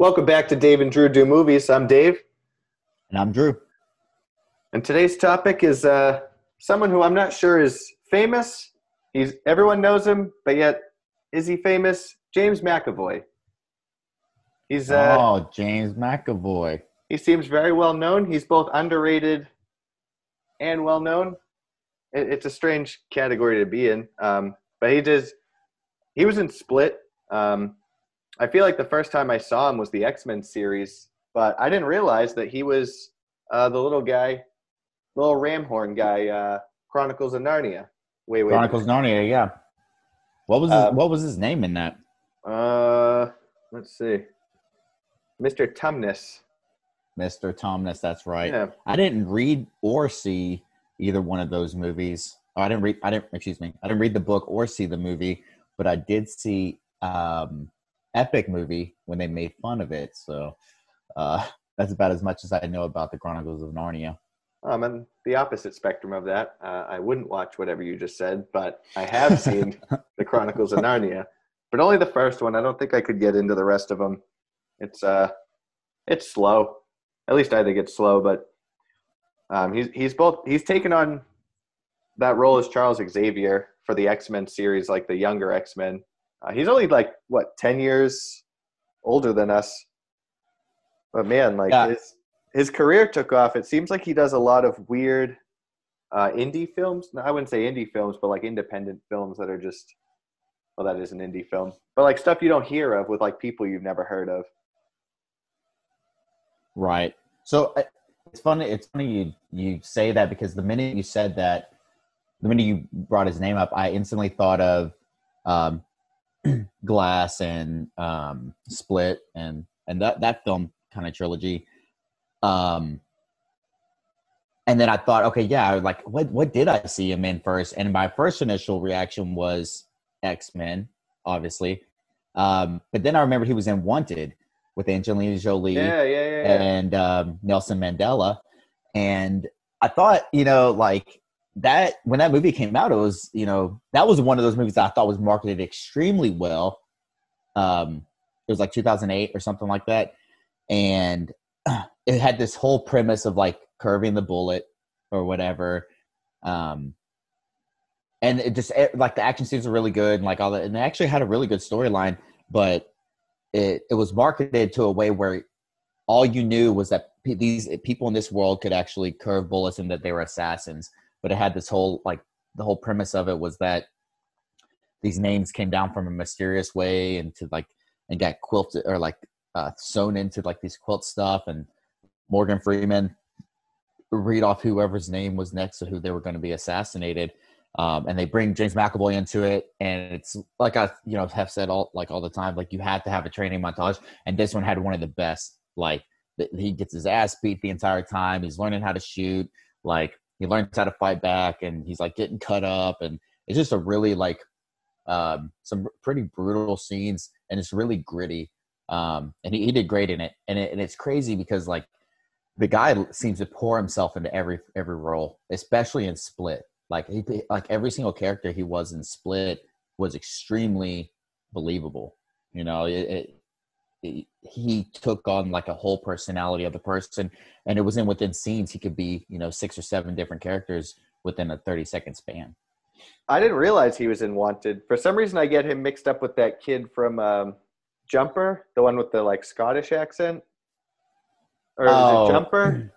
Welcome back to Dave and Drew Do Movies. I'm Dave. And I'm Drew. And today's topic is someone who I'm not sure is famous. Everyone knows him, but yet, is he famous? James McAvoy. James McAvoy. He seems very well known. He's both underrated and well known. It's a strange category to be in, but he was in Split. I feel like the first time I saw him was the X-Men series, but I didn't realize that he was the little guy, little ram horn guy, Chronicles of Narnia. Wait. Chronicles of Narnia, yeah. What was his name in that? Let's see. Mr. Tumnus. Mr. Tumnus, that's right. Yeah. I didn't read or see either one of those movies. I didn't read the book or see the movie, but I did see Epic Movie when they made fun of it. So that's about as much as I know about the Chronicles of Narnia. I'm on the opposite spectrum of that. I wouldn't watch whatever you just said, but I have seen the Chronicles of Narnia, but only the first one. I don't think I could get into the rest of them. It's slow. At least I think it's slow, but he's taken on that role as Charles Xavier for the X-Men series, like the younger X-Men. He's only 10 years older than us, but man, his career took off. It seems like he does a lot of weird indie films. No, I wouldn't say indie films, but like independent films that are just, well, that is an indie film, but like stuff you don't hear of with like people you've never heard of. Right. So It's funny you say that, because the minute you said that, the minute you brought his name up, I instantly thought of Glass and Split and that film kind of trilogy. And then I thought, okay, yeah, like what did I see him in first? And my first initial reaction was X-Men, obviously. But then I remembered he was in Wanted with Angelina Jolie and Nelson Mandela. And I thought, that when that movie came out, it was, that was one of those movies that I thought was marketed extremely well. It was like 2008 or something like that. And it had this whole premise of like curving the bullet or whatever. And it just the action scenes were really good and like all that. And they actually had a really good storyline, but it was marketed to a way where all you knew was that these people in this world could actually curve bullets and that they were assassins. But it had this whole, the whole premise of it was that these names came down from a mysterious way and got quilted or sewn into these quilt stuff. And Morgan Freeman read off whoever's name was next to who they were going to be assassinated. And they bring James McAvoy into it, and it's like I have said all the time, you had to have a training montage, and this one had one of the best. He gets his ass beat the entire time. He's learning how to shoot. He learns how to fight back, and he's getting cut up, and it's just a really some pretty brutal scenes, and it's really gritty. And he did great in it, and it's crazy because the guy seems to pour himself into every role, especially in Split. Every single character he was in Split was extremely believable. He took on a whole personality of the person, and it was within scenes. He could be, 6 or 7 different characters within a 30-second span. I didn't realize he was in Wanted. For some reason, I get him mixed up with that kid from Jumper, the one with the Scottish accent. Or is it Jumper?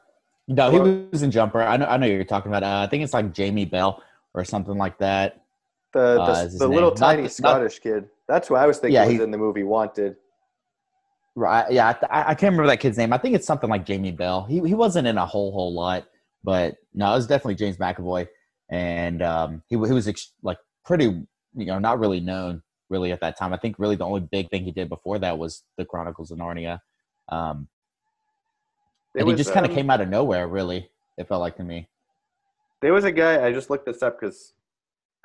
No, he was in Jumper. I know you're talking about. I think it's Jamie Bell or something like that. The little tiny Scottish kid. That's who I was thinking was in the movie Wanted. Right. Yeah, I can't remember that kid's name. I think it's something like Jamie Bell. He wasn't in a whole lot, but no, it was definitely James McAvoy, and he was pretty not really known really at that time. I think really the only big thing he did before that was the Chronicles of Narnia. He just kind of came out of nowhere, really, it felt like to me. There was a guy, I just looked this up because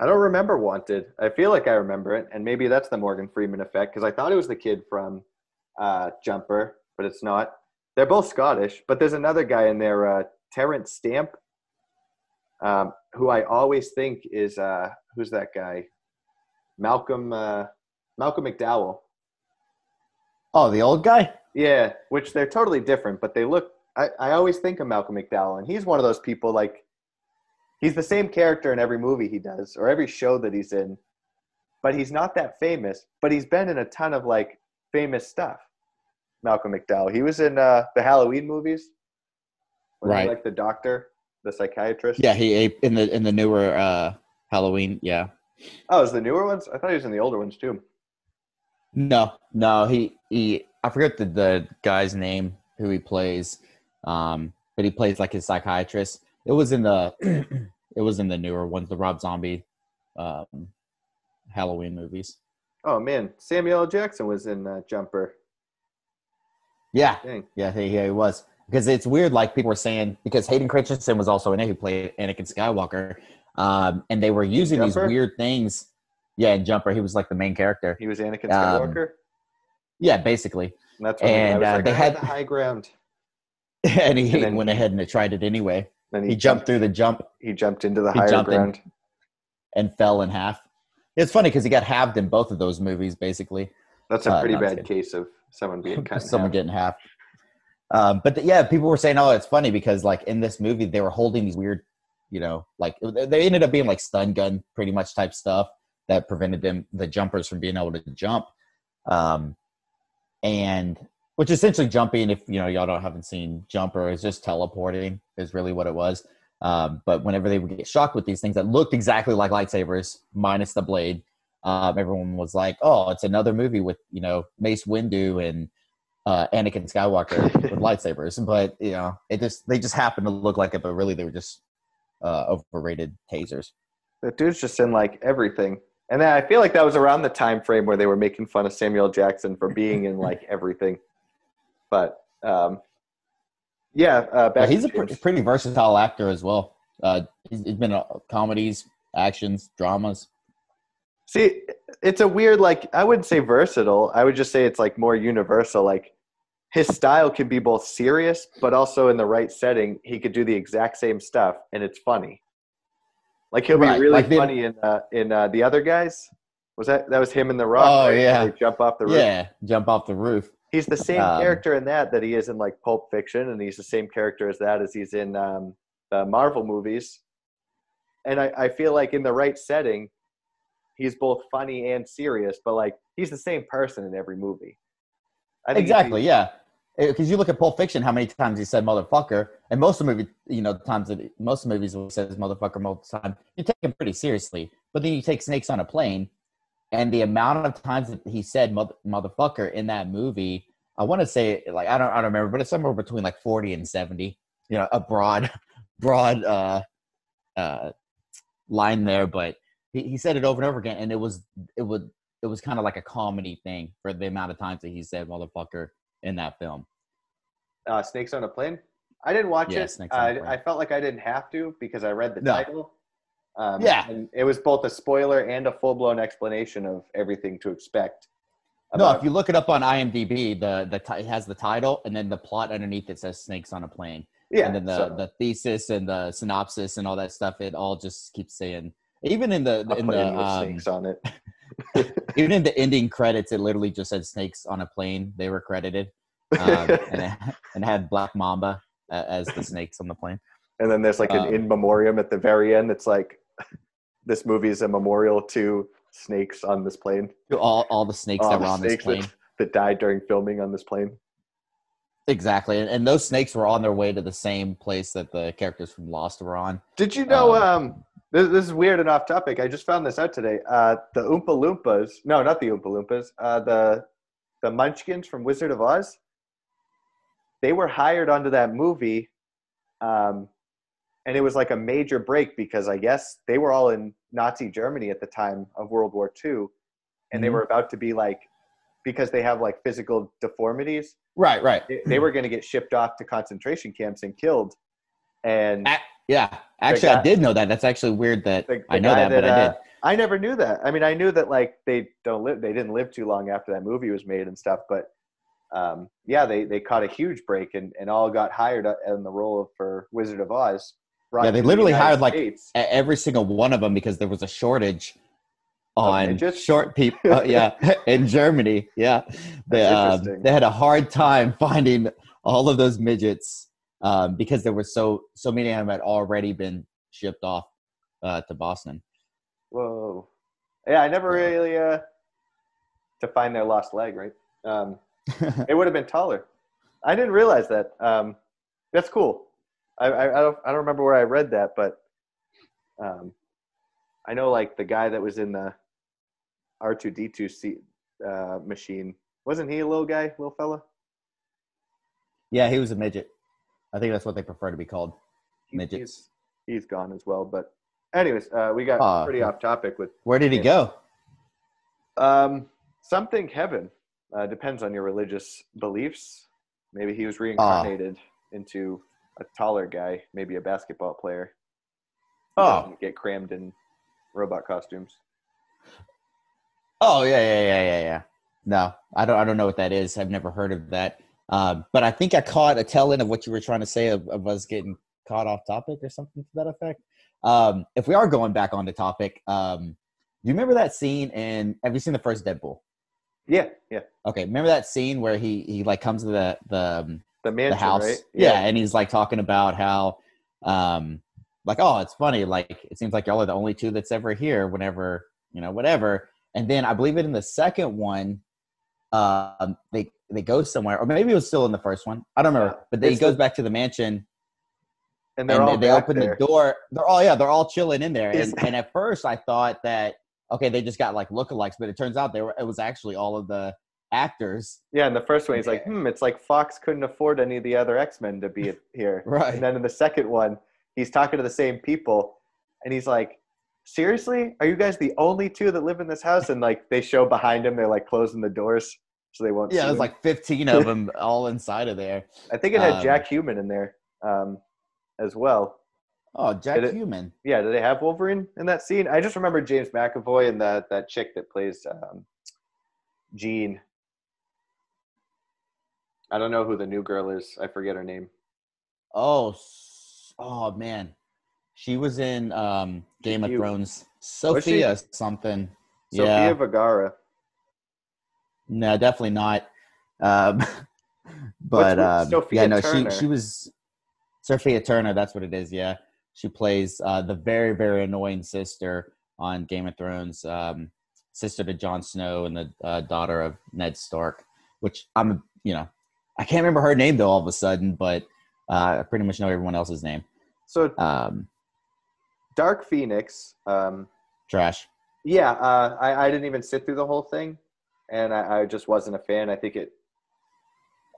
I don't remember Wanted. I feel like I remember it, and maybe that's the Morgan Freeman effect, because I thought it was the kid from Jumper, but it's not. They're both Scottish, but there's another guy in there, Terence Stamp, who I always think is, who's that guy? Malcolm McDowell. Oh, the old guy? Yeah, which they're totally different, but they look, I always think of Malcolm McDowell, and he's one of those people, like, he's the same character in every movie he does, or every show that he's in, but he's not that famous, but he's been in a ton of, like, famous stuff. Malcolm McDowell. He was in the Halloween movies. Right. Like the doctor, the psychiatrist. Yeah, he in the newer Halloween, yeah. Oh, is the newer ones? I thought he was in the older ones too. No, he I forget the guy's name who he plays, but he plays like his psychiatrist. It was in the newer ones, the Rob Zombie Halloween movies. Oh man, Samuel L. Jackson was in Jumper. Yeah, dang. Yeah, he was. Because it's weird, like people were saying, because Hayden Christensen was also in it, who played Anakin Skywalker, and they were using these weird things. Yeah, in Jumper, he was like the main character. He was Anakin Skywalker? Yeah, basically. And that's when they had the high ground. And he went ahead and tried it anyway. Then he jumped through the jump. He jumped into the higher ground. And fell in half. It's funny because he got halved in both of those movies, basically. That's a pretty bad case of someone being cut in half. Someone getting halved. But people were saying, oh, it's funny because like in this movie, they were holding these weird, you know, like they ended up being like stun gun pretty much type stuff that prevented them, the jumpers, from being able to jump. And which essentially jumping, if you know, haven't seen Jumper, is just teleporting is really what it was. But whenever they would get shocked with these things that looked exactly like lightsabers minus the blade, everyone was like, oh, it's another movie with, you know, Mace Windu and, Anakin Skywalker with lightsabers, but you know, they just happened to look like it, but really they were just overrated tasers. That dude's just in like everything, and then I feel like that was around the time frame where they were making fun of Samuel Jackson for being in like everything. But he's a pretty versatile actor as well. He's been in comedies, actions, dramas. See, it's a weird, like, I wouldn't say versatile. I would just say it's, like, more universal. Like, his style can be both serious, but also in the right setting, he could do the exact same stuff, and it's funny. Like, he'll be really funny in The Other Guys. That was him in The Rock. Oh, right? Yeah. Jump off the roof. Yeah, jump off the roof. He's the same character in that he is in, like, Pulp Fiction, and he's the same character as he's in the Marvel movies. And I feel like in the right setting, he's both funny and serious, but like he's the same person in every movie. I think exactly, yeah. Because you look at Pulp Fiction, how many times he said "motherfucker," and most of the movies he says "motherfucker" multiple times. You take him pretty seriously, but then you take Snakes on a Plane, and the amount of times that he said "motherfucker" in that movie, I want to say like I don't remember, but it's somewhere between like 40 and 70. You know, a broad line there, but. He said it over and over again, and it was kind of like a comedy thing for the amount of times that he said "motherfucker" in that film. Snakes on a Plane. I didn't watch it. Snakes on a Plane. I felt like I didn't have to because I read the title. And it was both a spoiler and a full blown explanation of everything to expect. If you look it up on IMDb, it has the title and then the plot underneath it says "Snakes on a Plane." Yeah, and then the thesis and the synopsis and all that stuff. It all just keeps saying. Even in the snakes on it. Even in the ending credits, it literally just said "Snakes on a Plane." They were credited, and had Black Mamba as the snakes on the plane. And then there's like an in memoriam at the very end. It's like this movie is a memorial to snakes on this plane. To all the snakes that were on this plane that died during filming on this plane. Exactly, and those snakes were on their way to the same place that the characters from Lost were on. Did you know? This is weird and off topic. I just found this out today. The Oompa Loompas. No, not the Oompa Loompas. The Munchkins from Wizard of Oz. They were hired onto that movie. And it was like a major break because I guess they were all in Nazi Germany at the time of World War II. And they were about to be like, because they have like physical deformities. Right. They were going to get shipped off to concentration camps and killed. And... Actually, I did know that. That's actually weird that I know that, but I did. I never knew that. I mean, I knew that like they didn't live too long after that movie was made and stuff. But they caught a huge break and all got hired in the role for Wizard of Oz. Yeah, they literally hired like every single one of them because there was a shortage on short people. In Germany. Yeah. They had a hard time finding all of those midgets because there were so many of them had already been shipped off to Boston. Whoa. Yeah, I never really to find their lost leg, right? It would have been taller. I didn't realize that. That's cool. I don't remember where I read that, but I know like the guy that was in the R2D2 machine, wasn't he a little guy, little fella? Yeah, he was a midget. I think that's what they prefer to be called, midgets. He's gone as well, but anyways, we got pretty off topic with. Where did he go? Some think heaven. Depends on your religious beliefs. Maybe he was reincarnated into a taller guy, maybe a basketball player. Get crammed in robot costumes. Oh yeah. No, I don't know what that is. I've never heard of that. But I think I caught a tell-in of what you were trying to say of us getting caught off topic or something to that effect. If we are going back on the topic, do you remember that scene in? Have you seen the first Deadpool? Yeah. Okay, remember that scene where he like comes to the mansion, the house, right? Yeah, and he's like talking about how, like, oh, it's funny, like it seems like y'all are the only two that's ever here. Whenever whatever. And then I believe it in the second one, they go somewhere, or maybe it was still in the first one. I don't remember, but then he goes back to the mansion. And they open the door. They're all chilling in there. And at first I thought that, okay, they just got like lookalikes, but it turns out it was actually all of the actors. Yeah, in the first one, he's like, it's like Fox couldn't afford any of the other X-Men to be here. Right. And then in the second one, he's talking to the same people, and he's like, seriously? Are you guys the only two that live in this house? And like they show behind him, they're like closing the doors so they won't see him. There's like 15 of them all inside of there. I think it had Jack Heumann in there. As well. Oh, Jack Heumann. Yeah, did they have Wolverine in that scene? I just remember James McAvoy and that chick that plays Jean. I don't know who the new girl is. I forget her name. Oh man. She was in Game of Thrones. Sophia something. Sophia Vergara. No, definitely not. But she was Sophia Turner, that's what it is, yeah. She plays the very, very annoying sister on Game of Thrones, sister to Jon Snow and the daughter of Ned Stark, which I can't remember her name, though, all of a sudden, but I pretty much know everyone else's name. So Dark Phoenix. Trash. Yeah, I didn't even sit through the whole thing, and I just wasn't a fan. I think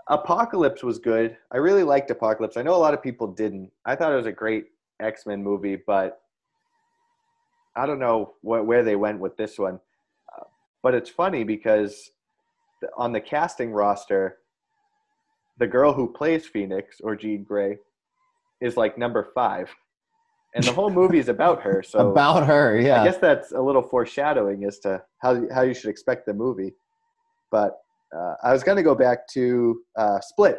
Apocalypse was good. I really liked Apocalypse. I know a lot of people didn't. I thought it was a great X-Men movie, but I don't know where they went with this one. But it's funny because on the casting roster, the girl who plays Phoenix, or Jean Grey, is like number 5. And the whole movie is about her. So about her, yeah. I guess that's a little foreshadowing as to how you should expect the movie. But I was going to go back to Split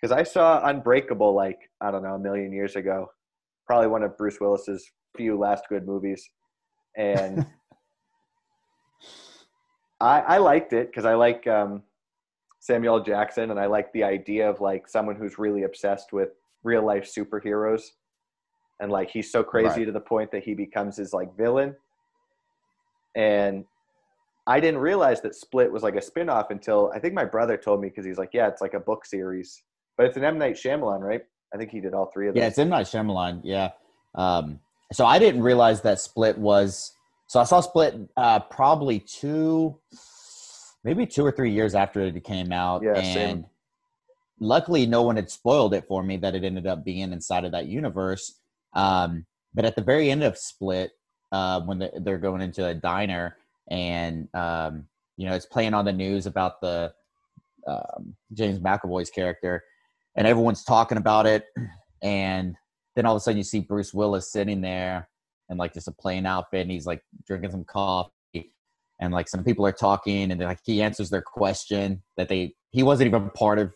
because I saw Unbreakable like, I don't know, a million years ago. Probably one of Bruce Willis's few last good movies. And I liked it because I like Samuel Jackson, and I like the idea of like someone who's really obsessed with real life superheroes. And like he's so crazy to the point that he becomes his like villain. And I didn't realize that Split was like a spinoff until I think my brother told me because he's like, yeah, it's like a book series. But it's an M. Night Shyamalan, right? I think he did all three of them. Yeah, it's M. Night Shyamalan, yeah. So I didn't realize that Split was – so I saw Split probably maybe two or three years after it came out. Yeah, and same. Luckily no one had spoiled it for me that it ended up being inside of that universe. But at the very end of Split, when they're going into a diner – and, it's playing on the news about the James McAvoy's character, and everyone's talking about it. And then all of a sudden you see Bruce Willis sitting there in like just a plain outfit, and he's like drinking some coffee, and like some people are talking, and then like he answers their question that he wasn't even part of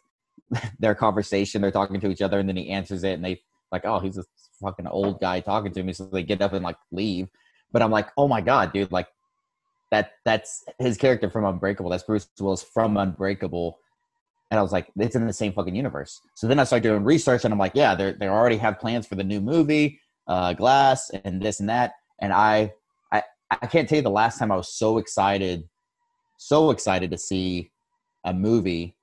their conversation. They're talking to each other, and then he answers it, and they like, oh, he's a fucking old guy talking to me. So they get up and like leave. But I'm like, oh my God, dude, like that's his character from Unbreakable. That's Bruce Willis from Unbreakable. And I was like, it's in the same fucking universe. So then I started doing research and I'm like, yeah, they already have plans for the new movie, Glass and this and that. And I can't tell you the last time I was so excited to see a movie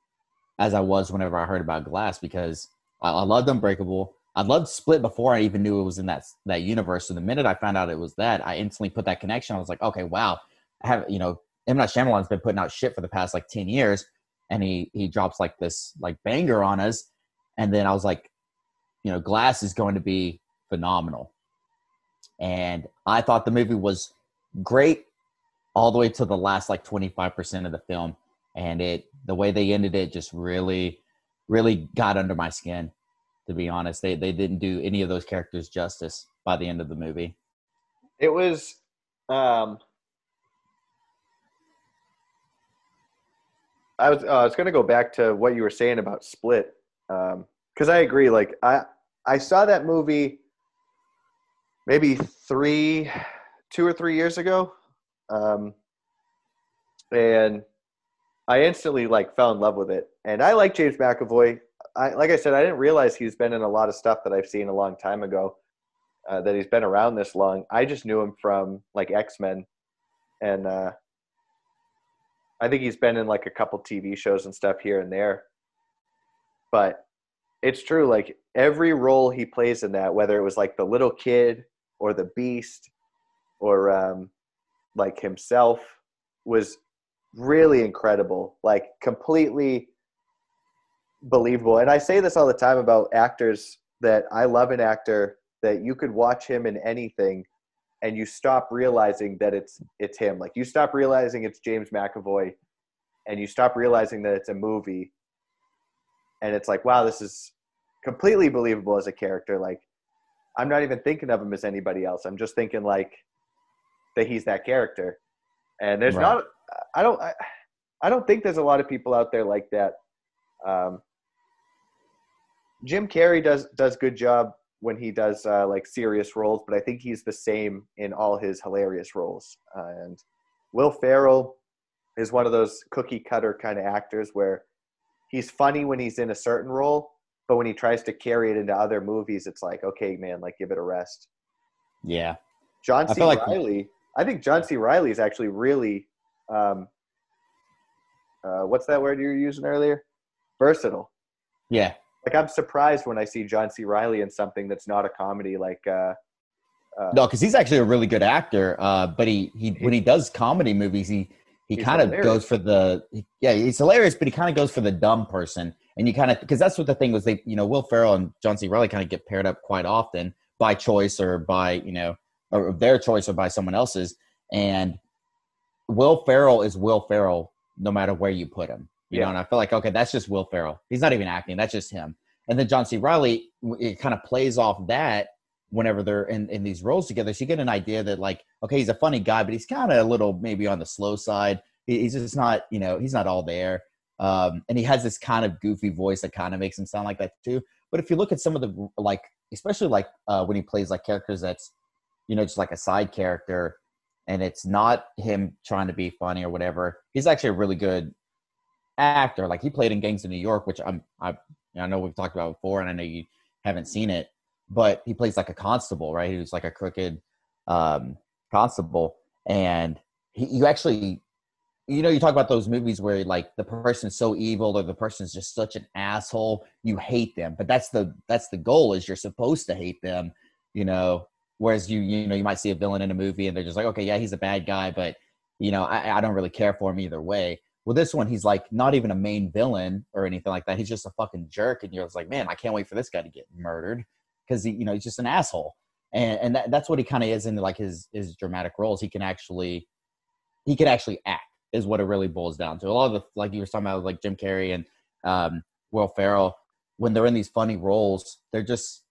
as I was whenever I heard about Glass, because I loved Unbreakable. I loved Split before I even knew it was in that universe. So the minute I found out it was that, I instantly put that connection. I was like, okay, wow. M. Night Shyamalan's been putting out shit for the past like 10 years. And he drops like this like banger on us. And then I was like, Glass is going to be phenomenal. And I thought the movie was great all the way to the last like 25% of the film. And the way they ended it just really, really got under my skin, to be honest. They didn't do any of those characters justice by the end of the movie. It was I was going to go back to what you were saying about Split, because I agree. Like I saw that movie maybe two or three years ago, and I instantly like fell in love with it. And I like James McAvoy. Like I said, I didn't realize he's been in a lot of stuff that I've seen a long time ago, that he's been around this long. I just knew him from like X-Men, and I think he's been in like a couple TV shows and stuff here and there, but it's true. Like every role he plays in that, whether it was like the little kid or the beast or like himself, was really incredible, like completely believable. And I say this all the time about actors, that I love an actor that you could watch him in anything and you stop realizing that it's him. Like you stop realizing it's James McAvoy, and you stop realizing that it's a movie. And it's like, wow, this is completely believable as a character. Like I'm not even thinking of him as anybody else. I'm just thinking like that he's that character. And there's right. I don't think there's a lot of people out there like that. Jim Carrey does good job when he does like serious roles, but I think he's the same in all his hilarious roles. And Will Ferrell is one of those cookie cutter kind of actors where he's funny when he's in a certain role, but when he tries to carry it into other movies, it's like, okay, man, like give it a rest. Yeah. I think John C. Reilly is actually really, what's that word you were using earlier? Versatile. Yeah. Like I'm surprised when I see John C. Reilly in something that's not a comedy. Like no, because he's actually a really good actor. But he when he does comedy movies, he kind of goes for he's hilarious, but he kind of goes for the dumb person. And you kind of, because that's what the thing was. They Will Ferrell and John C. Reilly kind of get paired up quite often by choice or by or their choice or by someone else's. And Will Ferrell is Will Ferrell no matter where you put him. And I feel like, okay, that's just Will Ferrell. He's not even acting. That's just him. And then John C. Reilly, it kind of plays off that whenever they're in these roles together. So you get an idea that like, okay, he's a funny guy, but he's kind of a little maybe on the slow side. He's just not, he's not all there. And he has this kind of goofy voice that kind of makes him sound like that too. But if you look at some of the, like, especially like when he plays like characters that's, just like a side character and it's not him trying to be funny or whatever, he's actually a really good actor. Like he played in Gangs of New York, which I know we've talked about before, and I know you haven't seen it, but he plays like a constable, right? Who's like a crooked constable, and you actually, you talk about those movies where like the person's so evil or the person's just such an asshole, you hate them, but that's the goal, is you're supposed to hate them, Whereas you might see a villain in a movie and they're just like, okay, yeah, he's a bad guy, but I don't really care for him either way. Well, this one, he's like not even a main villain or anything like that. He's just a fucking jerk. And you're just like, man, I can't wait for this guy to get murdered, because he's just an asshole. And that's what he kind of is in like his dramatic roles. He can actually act is what it really boils down to. A lot of the, like you were talking about, like Jim Carrey and Will Ferrell, when they're in these funny roles, they're just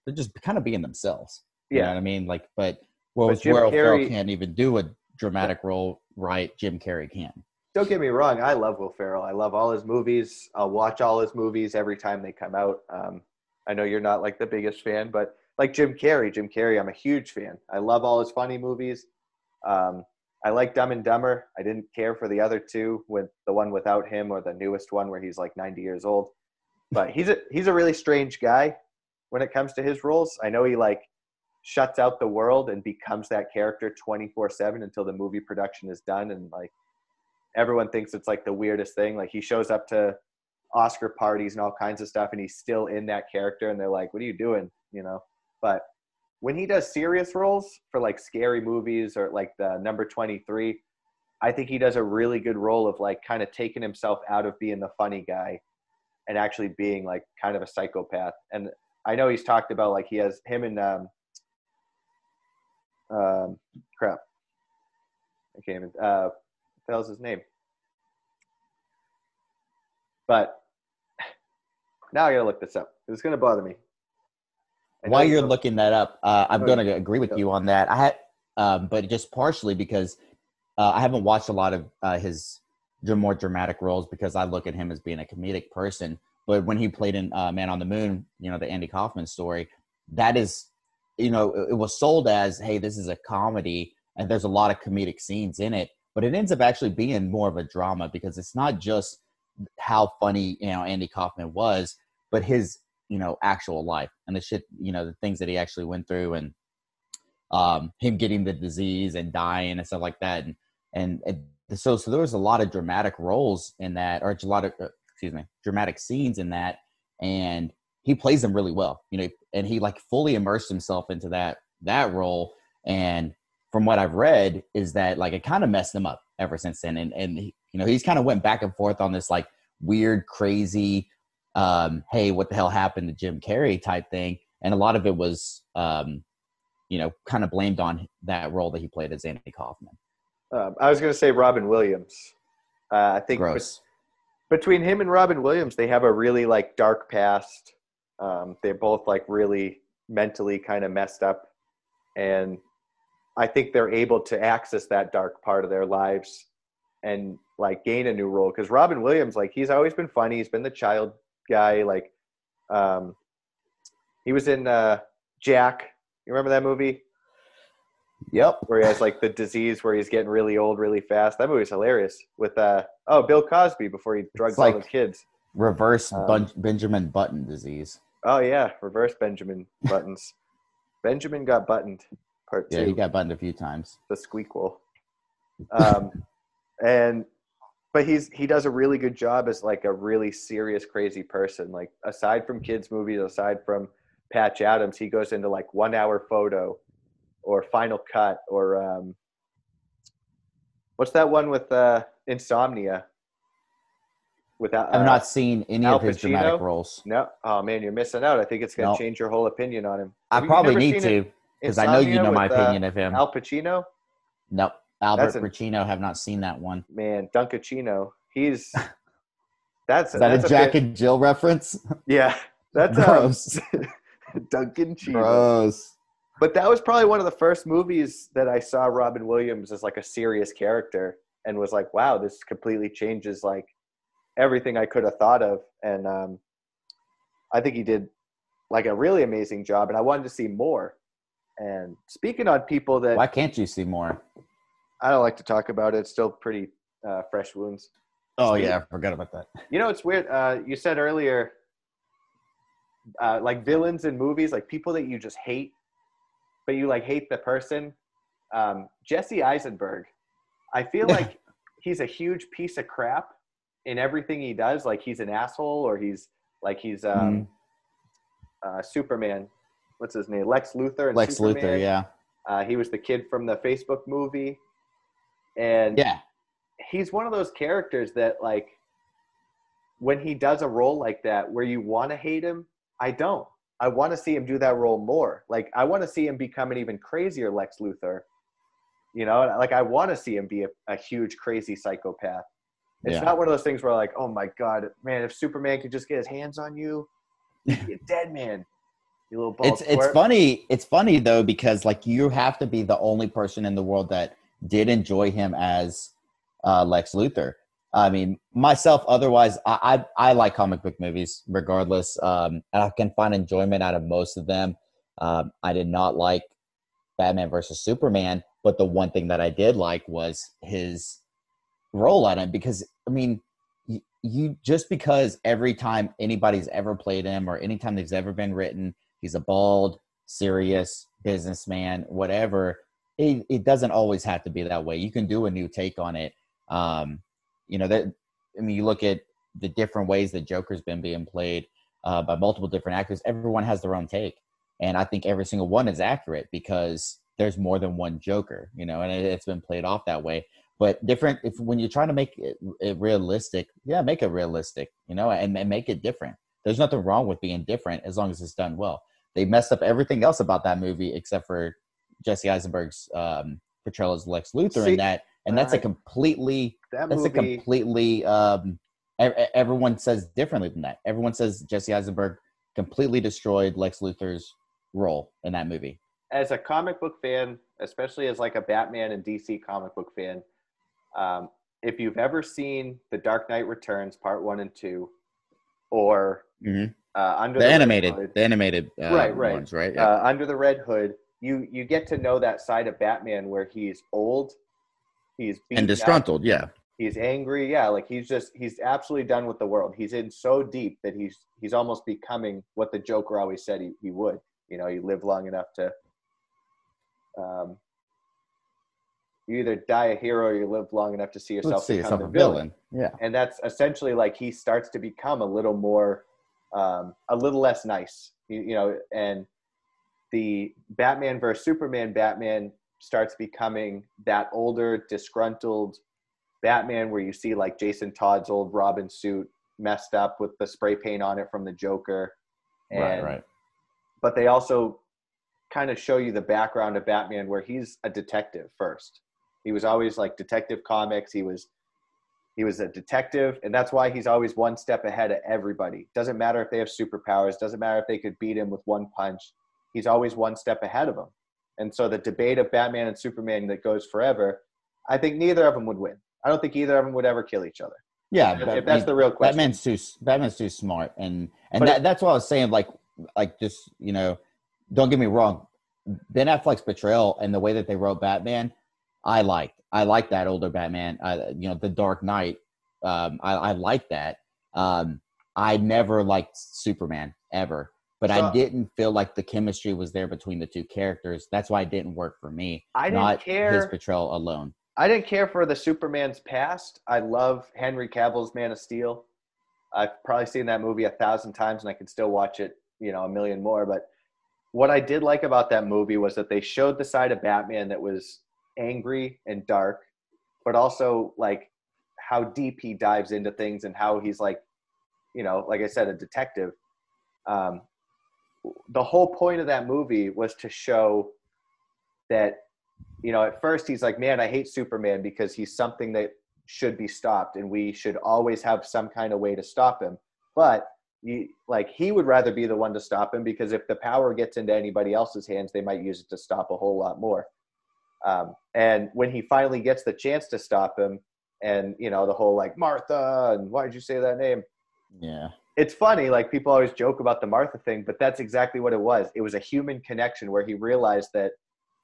kind of being themselves. Yeah. You know what I mean? Like, but Will Ferrell can't even do a dramatic role right. Jim Carrey can. Don't get me wrong. I love Will Ferrell. I love all his movies. I'll watch all his movies every time they come out. I know you're not like the biggest fan, but like Jim Carrey, I'm a huge fan. I love all his funny movies. I like Dumb and Dumber. I didn't care for the other two, with the one without him or the newest one where he's like 90 years old. But he's a really strange guy when it comes to his roles. I know he like shuts out the world and becomes that character 24/7 until the movie production is done. And like everyone thinks it's like the weirdest thing. Like he shows up to Oscar parties and all kinds of stuff and he's still in that character. And they're like, what are you doing? You know, but when he does serious roles for like scary movies or like the number 23, I think he does a really good role of like kind of taking himself out of being the funny guy and actually being like kind of a psychopath. And I know he's talked about like he has him and crap, I can't even what the hell's his name? But now I gotta look this up. It's gonna bother me. While you're looking that up, I'm going to agree with you on that. I had, but just partially because I haven't watched a lot of his more dramatic roles because I look at him as being a comedic person. But when he played in Man on the Moon, you know, the Andy Kaufman story, that is, you know, it was sold as, hey, this is a comedy and there's a lot of comedic scenes in it. But it ends up actually being more of a drama because it's not just how funny, you know, Andy Kaufman was, but his, you know, actual life and the shit, you know, the things that he actually went through and him getting the disease and dying and stuff like that. And so there was a lot of dramatic roles in that, or a lot of, dramatic scenes in that. And he plays them really well, you know, and he like fully immersed himself into that role. And from what I've read is that like, it kind of messed him up ever since then. And he, you know, he's kind of went back and forth on this like weird, crazy, hey, what the hell happened to Jim Carrey type thing. And a lot of it was, you know, kind of blamed on that role that he played as Andy Kaufman. I was going to say Robin Williams. I think between him and Robin Williams, they have a really like dark past. They're both like really mentally kind of messed up. And I think they're able to access that dark part of their lives and like gain a new role. Cause Robin Williams, like he's always been funny. He's been the child guy. Like he was in Jack. You remember that movie? Yep. Where he has like the disease where he's getting really old really fast. That movie's hilarious with Bill Cosby before he drugs all the kids. Reverse Benjamin Button disease. Oh yeah, reverse Benjamin Buttons. Benjamin got buttoned part 2. Yeah, he got buttoned a few times. The squeakquel. But he does a really good job as like a really serious, crazy person. Like aside from kids movies, aside from Patch Adams, he goes into like 1 Hour Photo or Final Cut or, what's that one with, Insomnia? Without, I've not seen any of his dramatic roles. No. Oh man, you're missing out. I think it's going to change your whole opinion on him. I probably need to, because I know you know my opinion of him. Al Pacino? Nope. Albert Pacino, have not seen that one. Man, Dunkachino. He's that's a Jack and Jill reference. Yeah, that's gross. Duncan Chino. Gross. But that was probably one of the first movies that I saw Robin Williams as like a serious character, and was like, wow, this completely changes like everything I could have thought of. And I think he did like a really amazing job, and I wanted to see more. And speaking on people that, why can't you see more? I don't like to talk about it. It's still pretty fresh wounds. Oh, yeah. I forgot about that. You know, it's weird. You said earlier, like villains in movies, like people that you just hate, but you like hate the person. Jesse Eisenberg, I feel like he's a huge piece of crap in everything he does. Like he's an asshole or he's Superman. What's his name? Lex Luthor. And Lex Superman. Luthor, yeah. He was the kid from the Facebook movie. And yeah, he's one of those characters that, like, when he does a role like that where you want to hate him, I don't. I want to see him do that role more. Like, I want to see him become an even crazier Lex Luthor. You know, like, I want to see him be a huge, crazy psychopath. It's not one of those things where, like, oh, my God, man, if Superman could just get his hands on you, he'd be a dead man. You little bald twerp. It's funny. It's funny, though, because, like, you have to be the only person in the world that did enjoy him as Lex Luthor. I mean, myself, otherwise, I like comic book movies regardless. And I can find enjoyment out of most of them. I did not like Batman versus Superman, But the one thing that I did like was his role on it, because, I mean, you just because every time anybody's ever played him or anytime they've ever been written, he's a bald, serious businessman, whatever. It doesn't always have to be that way. You can do a new take on it. You look at the different ways that Joker's been being played by multiple different actors. Everyone has their own take. And I think every single one is accurate because there's more than one Joker, and it's been played off that way. But different, when you're trying to make it realistic, make it realistic, and make it different. There's nothing wrong with being different as long as it's done well. They messed up everything else about that movie except for Jesse Eisenberg's portrayal as Lex Luthor in that. And that's everyone says differently than that. Everyone says Jesse Eisenberg completely destroyed Lex Luthor's role in that movie. As a comic book fan, especially as like a Batman and DC comic book fan, if you've ever seen The Dark Knight Returns Part 1 and 2 or Under the animated ones, right? Yeah. Under the Red Hood, you get to know that side of Batman where he's old, he's beaten and disgruntled, yeah. He's angry, yeah. Like he's absolutely done with the world. He's in so deep that he's almost becoming what the Joker always said he would. You live long enough to you either die a hero or you live long enough to see yourself become a villain. Yeah. And that's essentially like he starts to become a little more, a little less nice, and the Batman versus Superman Batman starts becoming that older, disgruntled Batman where you see like Jason Todd's old Robin suit messed up with the spray paint on it from the Joker. And, right. But they also kind of show you the background of Batman where he's a detective first. He was always like Detective Comics. He was a detective, and that's why he's always one step ahead of everybody. Doesn't matter if they have superpowers. Doesn't matter if they could beat him with one punch. He's always one step ahead of them. And so the debate of Batman and Superman that goes forever, I think neither of them would win. I don't think either of them would ever kill each other. Yeah. If that's the real question. Batman's too smart. And that's what I was saying. Like just, don't get me wrong, Ben Affleck's portrayal and the way that they wrote Batman, I liked that older Batman. The Dark Knight. I liked that. I never liked Superman ever, but I didn't feel like the chemistry was there between the two characters. That's why it didn't work for me. I didn't care his portrayal alone. I didn't care for the Superman's past. I love Henry Cavill's Man of Steel. I've probably seen that movie 1,000 times, and I can still watch it, a million more. But what I did like about that movie was that they showed the side of Batman that was angry and dark, but also like how deep he dives into things and how he's like, like I said, a detective. The whole point of that movie was to show that, at first he's like, man, I hate Superman because he's something that should be stopped and we should always have some kind of way to stop him. But he would rather be the one to stop him because if the power gets into anybody else's hands, they might use it to stop a whole lot more. And when he finally gets the chance to stop him and, the whole like Martha and why did you say that name? Yeah. It's funny. Like people always joke about the Martha thing, but that's exactly what it was. It was a human connection where he realized that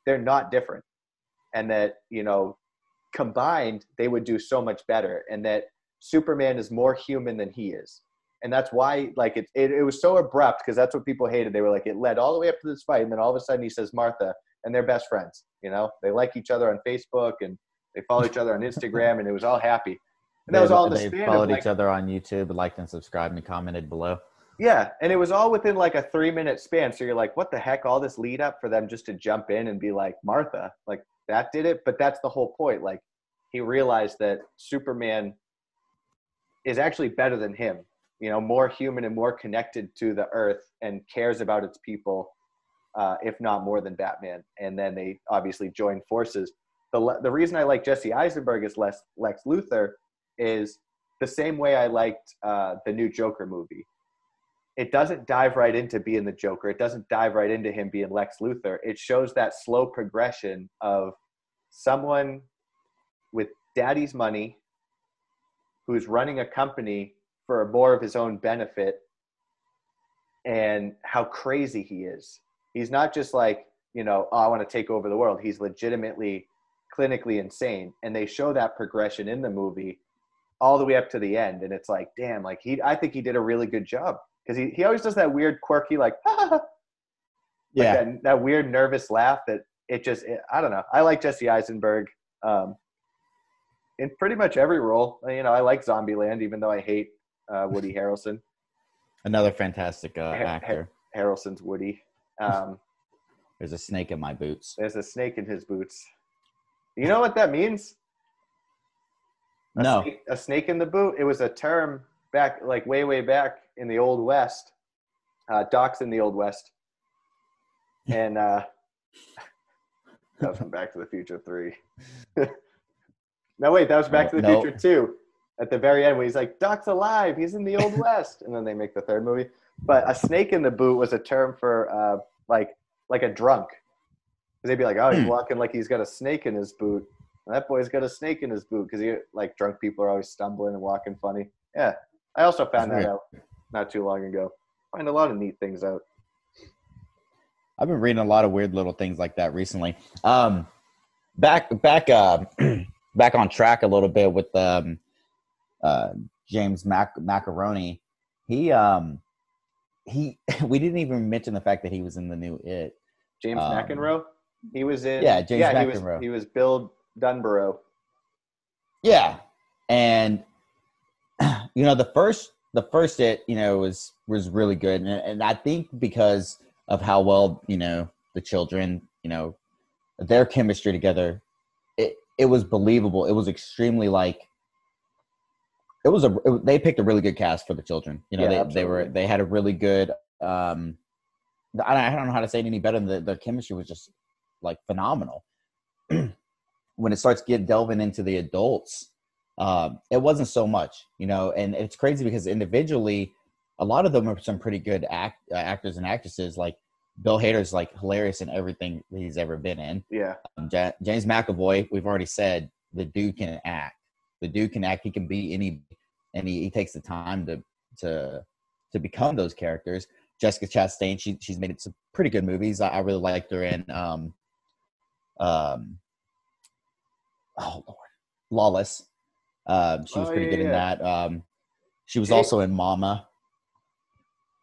they're not different. And that, combined, they would do so much better. And that Superman is more human than he is. And that's why, like, it was so abrupt because that's what people hated. They were like, it led all the way up to this fight. And then all of a sudden he says Martha and they're best friends. They like each other on Facebook and they follow each other on Instagram and it was all happy. And that was all in the span of they followed each other on YouTube, liked and subscribed and commented below. Yeah, and it was all within like a 3-minute span. So you're like, what the heck? All this lead up for them just to jump in and be like Martha, like that did it. But that's the whole point. Like he realized that Superman is actually better than him. More human and more connected to the earth and cares about its people, if not more than Batman. And then they obviously join forces. The reason I like Jesse Eisenberg as Lex Luthor is the same way I liked the new Joker movie. It doesn't dive right into being the Joker. It doesn't dive right into him being Lex Luthor. It shows that slow progression of someone with daddy's money who's running a company for more of his own benefit and how crazy he is. He's not just like, you know, oh, I want to take over the world. He's legitimately clinically insane. And they show that progression in the movie all the way up to the end. And it's like, damn, like I think he did a really good job, because he always does that weird quirky, like, ah! Yeah, like that weird nervous laugh that I don't know. I like Jesse Eisenberg in pretty much every role. You know, I like Zombieland, even though I hate Woody Harrelson. Another fantastic actor. Harrelson's Woody. There's a snake in my boots. There's a snake in his boots. You know what that means? No. A snake in the boot. It was a term back, like way, way back in the Old West. Docks in the Old West. And that was from Back to the Future 3. No, wait, that was Back to the Future 2. At the very end, when he's like, Doc's alive, he's in the Old West. And then they make the third movie. But a snake in the boot was a term for like a drunk. Because they'd be like, oh, he's walking like he's got a snake in his boot. And that boy's got a snake in his boot. Because drunk people are always stumbling and walking funny. Yeah. I also found that out not too long ago. Find a lot of neat things out. I've been reading a lot of weird little things like that recently. Back on track a little bit with James Macaroni. We didn't even mention the fact that he was in the new It. James McEnroe. He was in. Yeah, James McEnroe. He was Bill Dunborough. Yeah, and you know the first It, you know, was really good, and I think because of how well, you know, the children, you know, their chemistry together, it was believable. It was extremely they picked a really good cast for the children. You know, yeah, they had a really good, I don't know how to say it any better than their chemistry was just like phenomenal. When it starts delving into the adults, it wasn't so much, you know, and it's crazy because individually, a lot of them are some pretty good actors and actresses. Like Bill Hader's like hilarious in everything he's ever been in. Yeah. James McAvoy, we've already said, the dude can act. He can be any, and he takes the time to become those characters. Jessica Chastain, she's made some pretty good movies. I really liked her in Lawless. She was pretty good in that. She was also in Mama.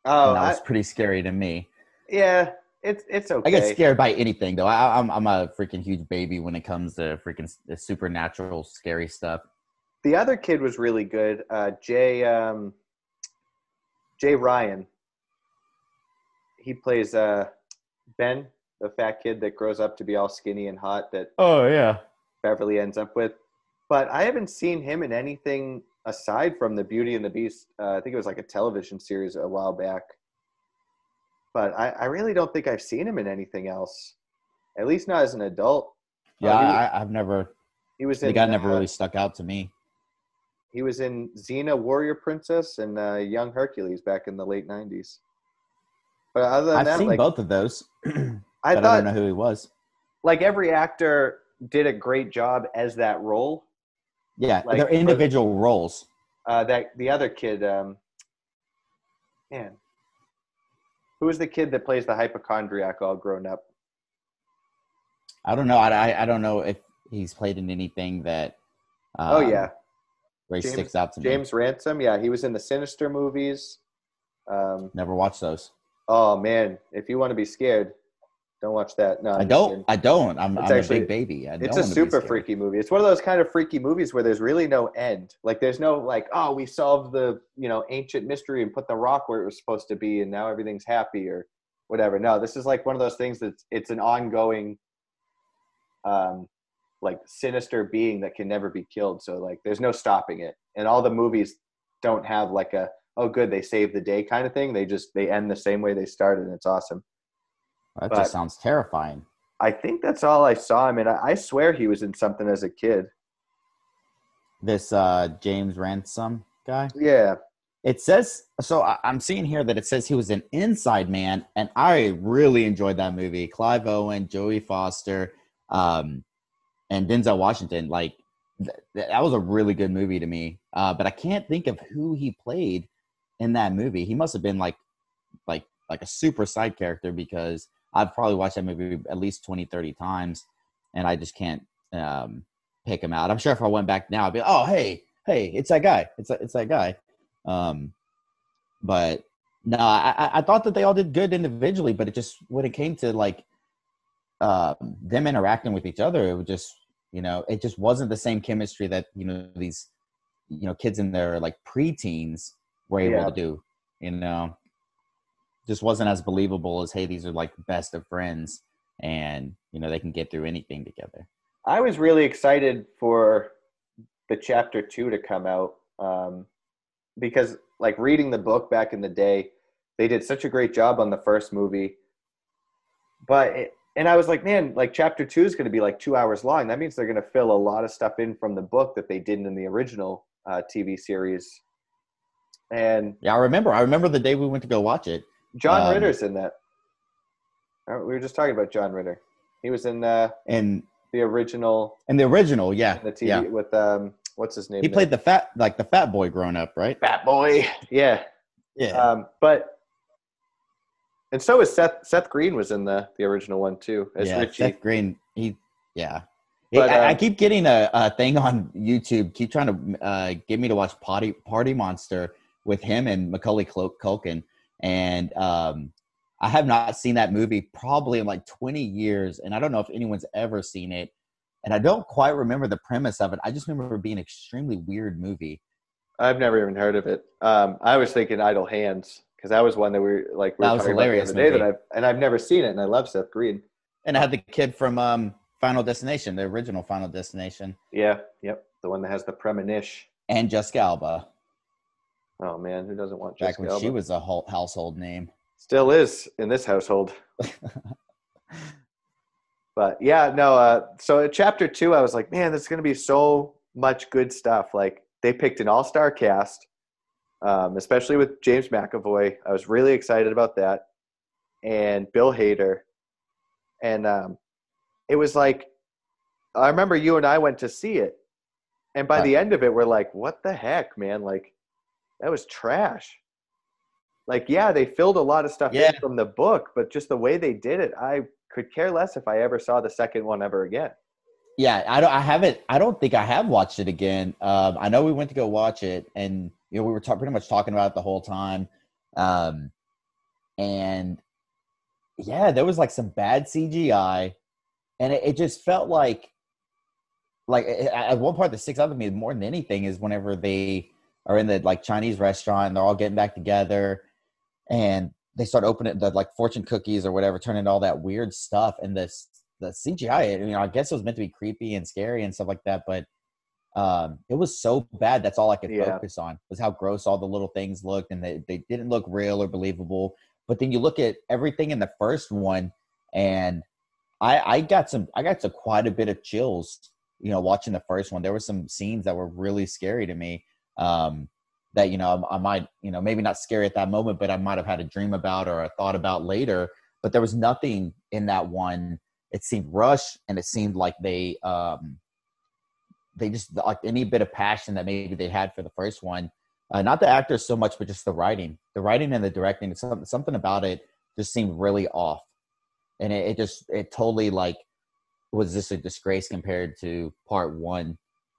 Oh, that was pretty scary to me. Yeah, it's okay. I get scared by anything though. I'm a freaking huge baby when it comes to freaking supernatural, scary stuff. The other kid was really good. Jay Ryan. He plays Ben, the fat kid that grows up to be all skinny and hot. That Beverly ends up with. But I haven't seen him in anything aside from the Beauty and the Beast. I think it was like a television series a while back. But I really don't think I've seen him in anything else, at least not as an adult. Yeah, I've never. Never really stuck out to me. He was in Xena, Warrior Princess, and Young Hercules back in the late 90s. But other than I've seen both of those. I don't know who he was. Like every actor did a great job as that role. Yeah, like, their individual roles. That the other kid, who is the kid that plays the hypochondriac all grown up? I don't know. I don't know if he's played in anything that. Really sticks out to me. James Ransom. Yeah, he was in the Sinister movies. Never watched those. Oh man, if you want to be scared, don't watch that. No, I don't. I'm actually a big baby. It's a super freaky movie. It's one of those kind of freaky movies where there's really no end. Like there's no like, oh, we solved the, you know, ancient mystery and put the rock where it was supposed to be, and now everything's happy or whatever. No, this is like one of those things that's it's an ongoing, like sinister being that can never be killed. So like, there's no stopping it. And all the movies don't have like a, oh, good, they saved the day kind of thing. They end the same way they started, and it's awesome. That just sounds terrifying. I think that's all I saw. I mean, I swear he was in something as a kid. This James Ransom guy? Yeah. It says, so I'm seeing here that it says he was an Inside Man, and I really enjoyed that movie. Clive Owen, Jodie Foster, and Denzel Washington. Like, that was a really good movie to me. But I can't think of who he played in that movie. He must have been like a super side character because I've probably watched that movie at least 20, 30 times, and I just can't pick him out. I'm sure if I went back now, I'd be like, oh, hey, it's that guy. It's that guy. But no, I thought that they all did good individually, but it just, when it came to like them interacting with each other, it was just, you know, it just wasn't the same chemistry that, you know, these, you know, kids in their like preteens were able to do, you know. Just wasn't as believable as, hey, these are like best of friends and, you know, they can get through anything together. I was really excited for the chapter 2 to come out because like reading the book back in the day, they did such a great job on the first movie. But and I was like, man, like chapter 2 is going to be like 2 hours long. That means they're going to fill a lot of stuff in from the book that they didn't in the original TV series. And yeah, I remember the day we went to go watch it. John Ritter's in that. We were just talking about John Ritter. He was in the original, yeah, in the TV with what's his name? He played the fat boy grown up, right? Fat boy, yeah. But and so is Seth Green was in the original one too as Richie. Seth Green, he. But, I keep getting a thing on YouTube. Keep trying to get me to watch Party Monster with him and Macaulay Culkin. And I have not seen that movie probably in like 20 years. And I don't know if anyone's ever seen it. And I don't quite remember the premise of it. I just remember it being an extremely weird movie. I've never even heard of it. I was thinking Idle Hands because that was one that we were talking about the other day that I've never seen it. And I love Seth Green. And I had the kid from Final Destination, the original Final Destination. Yeah. Yep. The one that has the premonition. And Jessica Alba. Oh, man, who doesn't want Jessica Alba? Back when she was a household name. Still is in this household. But, yeah, no, so at Chapter 2, I was like, man, there's going to be so much good stuff. Like, they picked an all-star cast, especially with James McAvoy. I was really excited about that. And Bill Hader. And it was like, I remember you and I went to see it. And by the end of it, we're like, what the heck, man? Like, that was trash. Like, yeah, they filled a lot of stuff in from the book, but just the way they did it, I could care less if I ever saw the second one ever again. Yeah, I don't think I have watched it again. I know we went to go watch it, and you know we were pretty much talking about it the whole time. And yeah, there was like some bad CGI, and it just felt like at one part that sticks out to me more than anything is whenever they are in the like Chinese restaurant and they're all getting back together and they start opening the like fortune cookies or whatever, turning all that weird stuff. And the CGI, you know, I guess it was meant to be creepy and scary and stuff like that, but it was so bad. That's all I could focus on was how gross all the little things looked. And they didn't look real or believable, but then you look at everything in the first one and I got quite a bit of chills, you know, watching the first one. There were some scenes that were really scary to me. That, you know, I might, you know, maybe not scary at that moment, but I might have had a dream about or a thought about later, but there was nothing in that one. It seemed rushed and it seemed like they just like any bit of passion that maybe they had for the first one. Not the actors so much, but just the writing and the directing, something about it just seemed really off. And it totally like was just a disgrace compared to part one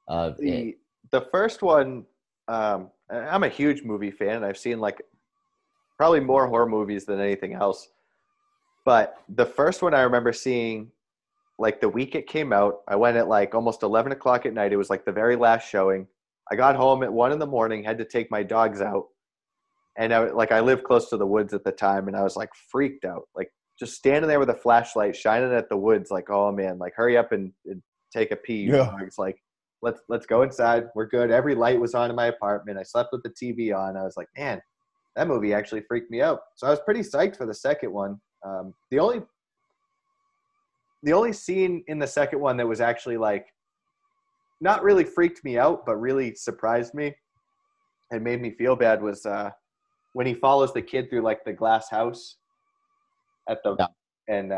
of it. The first one, I'm a huge movie fan. I've seen like probably more horror movies than anything else. But the first one I remember seeing like the week it came out, I went at like almost 11 o'clock at night. It was like the very last showing. I got home at 1 a.m, had to take my dogs out. And I lived close to the woods at the time. And I was like freaked out, like just standing there with a flashlight shining at the woods. Like, oh man, like hurry up and take a pee. Yeah. It's like, Let's go inside. We're good. Every light was on in my apartment. I slept with the TV on. I was like, man, that movie actually freaked me out. So I was pretty psyched for the second one. The only scene in the second one that was actually like not really freaked me out, but really surprised me and made me feel bad was when he follows the kid through like the glass house and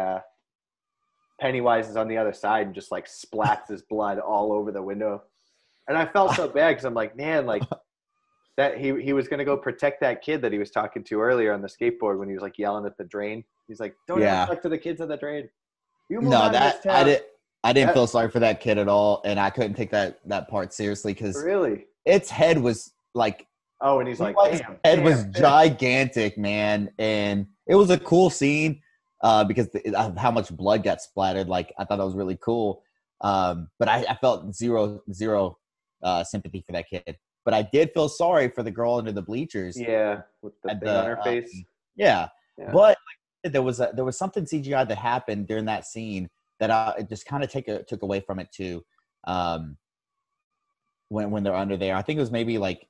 Pennywise is on the other side and just like splats his blood all over the window. And I felt so bad because I'm like, man, like that he was going to go protect that kid that he was talking to earlier on the skateboard when he was like yelling at the drain. He's like, don't ever talk to the kids at the drain. I didn't feel sorry for that kid at all, and I couldn't take that part seriously because really its head was like and he's like his head was gigantic, man, and it was a cool scene because of how much blood got splattered. Like I thought that was really cool, but I felt zero sympathy for that kid. But I did feel sorry for the girl under the bleachers. Yeah, with the thing on her face. Yeah, but there was something CGI that happened during that scene that I just kind of took away from it too. When they're under there, I think it was maybe like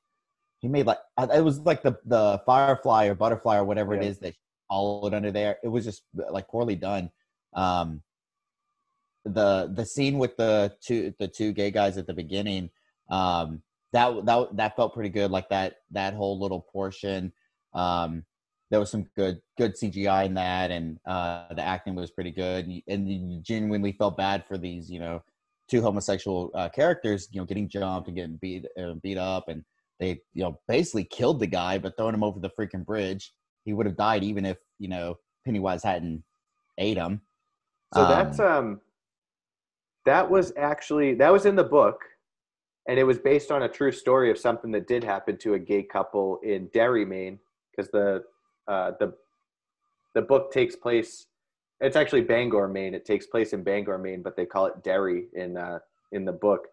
he made like it was like the firefly or butterfly or whatever it is that followed under there. It was just like poorly done. The scene with the two gay guys at the beginning, that felt pretty good. Like that whole little portion. There was some good CGI in that, and the acting was pretty good. And you genuinely felt bad for these, two homosexual characters, getting jumped and getting beat up, and they, basically killed the guy, but throwing him over the freaking bridge. He would have died even if Pennywise hadn't ate him. So that's that was in the book, and it was based on a true story of something that did happen to a gay couple in Derry, Maine, because the book takes place. It's actually Bangor, Maine. It takes place in Bangor, Maine, but they call it Derry in the book.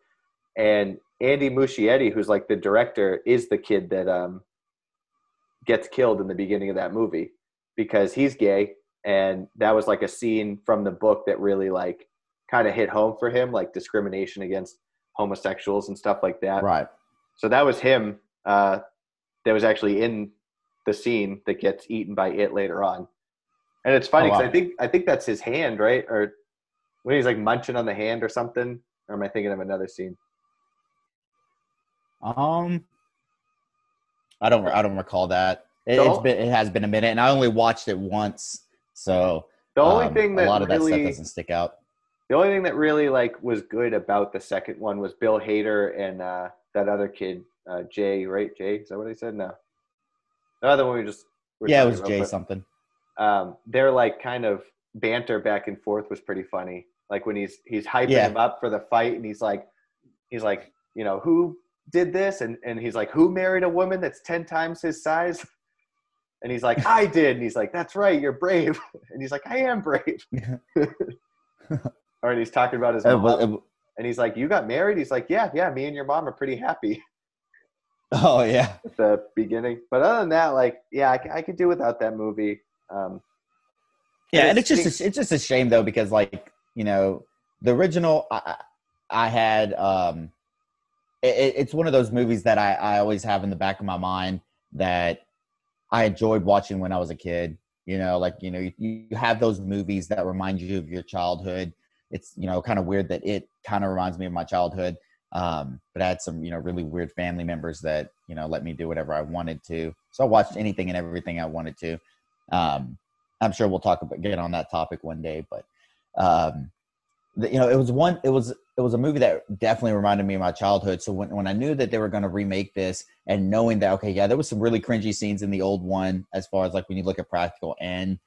And Andy Muschietti, who's like the director, is the kid that gets killed in the beginning of that movie because he's gay. And that was like a scene from the book that really like kind of hit home for him, like discrimination against homosexuals and stuff like that. Right. So that was him that was actually in the scene that gets eaten by it later on. And it's funny because I think that's his hand, right? Or when he's like munching on the hand or something, or am I thinking of another scene? I don't recall that. It has been a minute, and I only watched it once, so the only thing that a lot of really, that stuff doesn't stick out. The only thing that really like was good about the second one was Bill Hader and that other kid, Jay, right? Jay, is that what I said? No. The other one it was Jay something. Their like kind of banter back and forth was pretty funny. Like when he's hyping him up for the fight, and he's like, who did this? And he's like, who married a woman that's 10 times his size? And he's like, I did. And he's like, that's right, you're brave. And he's like, I am brave. All right, he's talking about his mom. And he's like, you got married? He's like, yeah, me and your mom are pretty happy. Oh yeah, at the beginning. But other than that, I could do without that movie. And it's just a shame though, because the original I had it's one of those movies that I always have in the back of my mind that I enjoyed watching when I was a kid. You have those movies that remind you of your childhood. It's kind of weird that it kind of reminds me of my childhood. But I had some, really weird family members that, let me do whatever I wanted to. So I watched anything and everything I wanted to. I'm sure we'll get on that topic one day, but, it was a movie that definitely reminded me of my childhood. So when I knew that they were going to remake this, and knowing that, there was some really cringy scenes in the old one, as far as like when you look at practical and,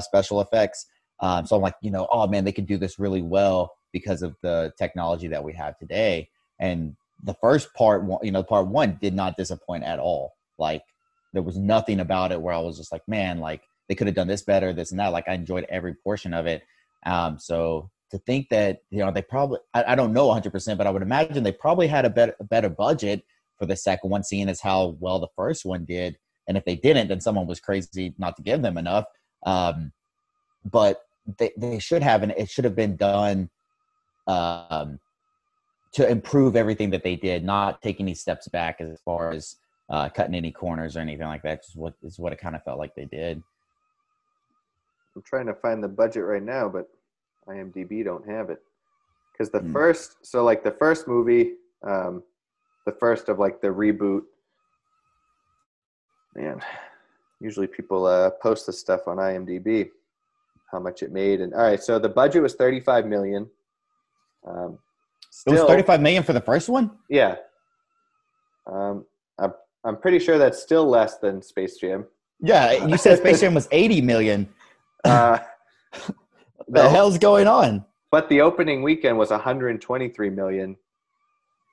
special effects. So I'm like, oh man, they could do this really well because of the technology that we have today. And the first part, part one did not disappoint at all. Like there was nothing about it where I was just like, man, like they could have done this better, this and that. Like I enjoyed every portion of it. So to think that, they probably, I don't know 100%, but I would imagine they probably had a better budget for the second one, seeing as how well the first one did. And if they didn't, then someone was crazy not to give them enough. But they should have, and it should have been done to improve everything that they did, not take any steps back as far as cutting any corners or anything like that. Is what it kind of felt like they did. I'm trying to find the budget right now, but IMDb don't have it because the first movie, the first of like the reboot. Man, usually people post this stuff on IMDb, how much it made, and all right, so the budget was $35 million. It was $35 million for the first one? Yeah. I'm pretty sure that's still less than Space Jam. Yeah, you said Space Jam was 80 million. The hell's going on? But the opening weekend was 123 million.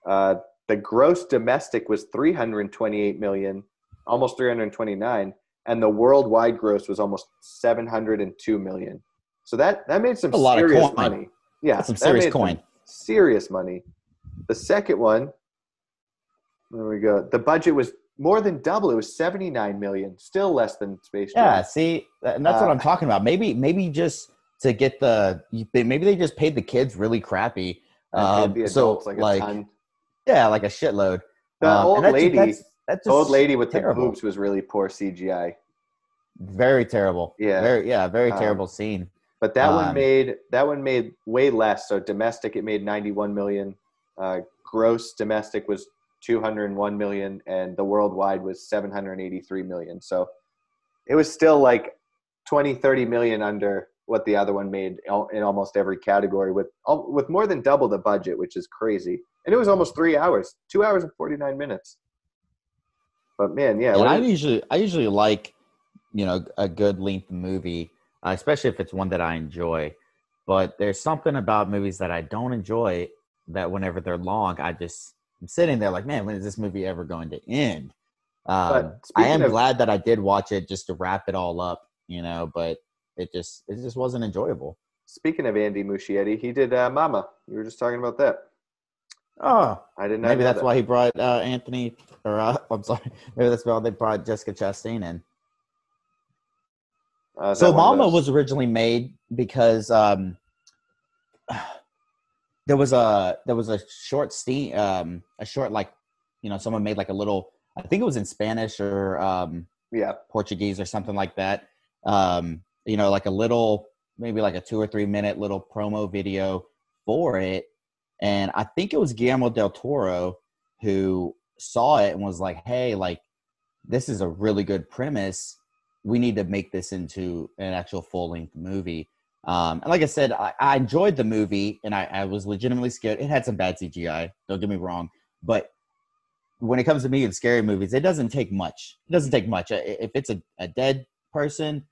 The gross domestic was 328 million, almost 329, and the worldwide gross was almost 702 million. So that made some serious money. Yeah, that's some serious coin. Serious money. The second one, there we go. The budget was more than double. It was 79 million, still less than Space Jam. Yeah, see, and that's what I'm talking about. Maybe just to get maybe they just paid the kids really crappy. The adults, a ton. Yeah, like a shitload. The old lady with terrible. The boobs was really poor CGI. Very terrible. Yeah. Very terrible scene. But that one made way less. So domestic, it made 91 million. Gross domestic was 201 million, and the worldwide was 783 million. So it was still like 20-30 million under what the other one made in almost every category, with more than double the budget, which is crazy. And it was almost 3 hours, 2 hours and 49 minutes. But man, yeah. And I usually like, a good length movie, especially if it's one that I enjoy. But there's something about movies that I don't enjoy that whenever they're long, I'm sitting there like, man, when is this movie ever going to end? I am glad that I did watch it just to wrap it all up, but it just wasn't enjoyable. Speaking of Andy Muschietti, he did Mama. You were just talking about that. Oh, I didn't know. Maybe that's why he brought Anthony, or I'm sorry, maybe that's why they brought Jessica Chastain in. So Mama was originally made because there was a short scene, someone made like a little, I think it was in Spanish or Portuguese or something like that. Like a little, maybe like a 2 or 3 minute little promo video for it. And I think it was Guillermo del Toro who saw it and was like, hey, like, this is a really good premise. We need to make this into an actual full-length movie. And like I said, I enjoyed the movie, and I was legitimately scared. It had some bad CGI, don't get me wrong. But when it comes to me and scary movies, it doesn't take much. It doesn't take much. If it's a dead person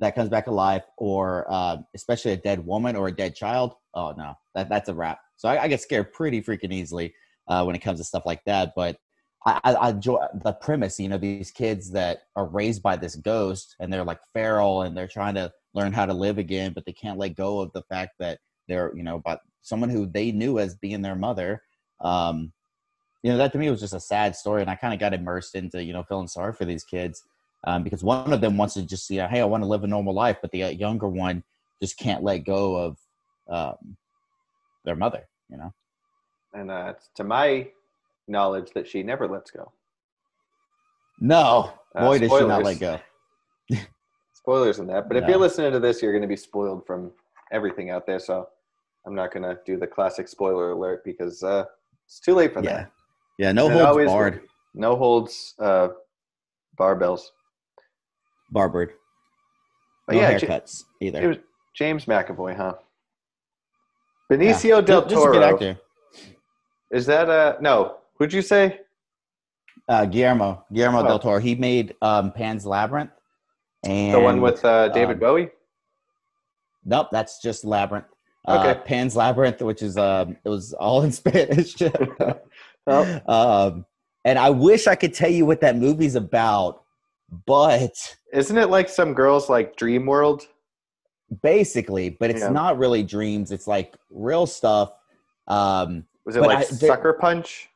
that comes back alive, or especially a dead woman or a dead child, oh, no, that's a wrap. So I get scared pretty freaking easily when it comes to stuff like that. But I enjoy the premise, these kids that are raised by this ghost and they're like feral and they're trying to learn how to live again, but they can't let go of the fact that they're, by someone who they knew as being their mother. That to me was just a sad story. And I kind of got immersed into, feeling sorry for these kids because one of them wants to just, hey, I want to live a normal life. But the younger one just can't let go of their mother. And to my knowledge that she never lets go. No, boy, does she not let go. Spoilers in that. But if you're listening to this, you're going to be spoiled from everything out there. So I'm not going to do the classic spoiler alert because it's too late for that. Yeah, no holds barred. No holds barbells. Barbered. No haircuts either. It was James McAvoy, huh? Benicio del Toro. Just a good actor. Is that no? Who'd you say? Guillermo del Toro. He made Pan's Labyrinth, and the one with David Bowie. Nope, that's just Labyrinth. Okay, Pan's Labyrinth, which is it was all in Spanish. Well, and I wish I could tell you what that movie's about, but isn't it like some girls like dream world? Basically, but it's not really dreams. It's like real stuff. Was it like Sucker Punch?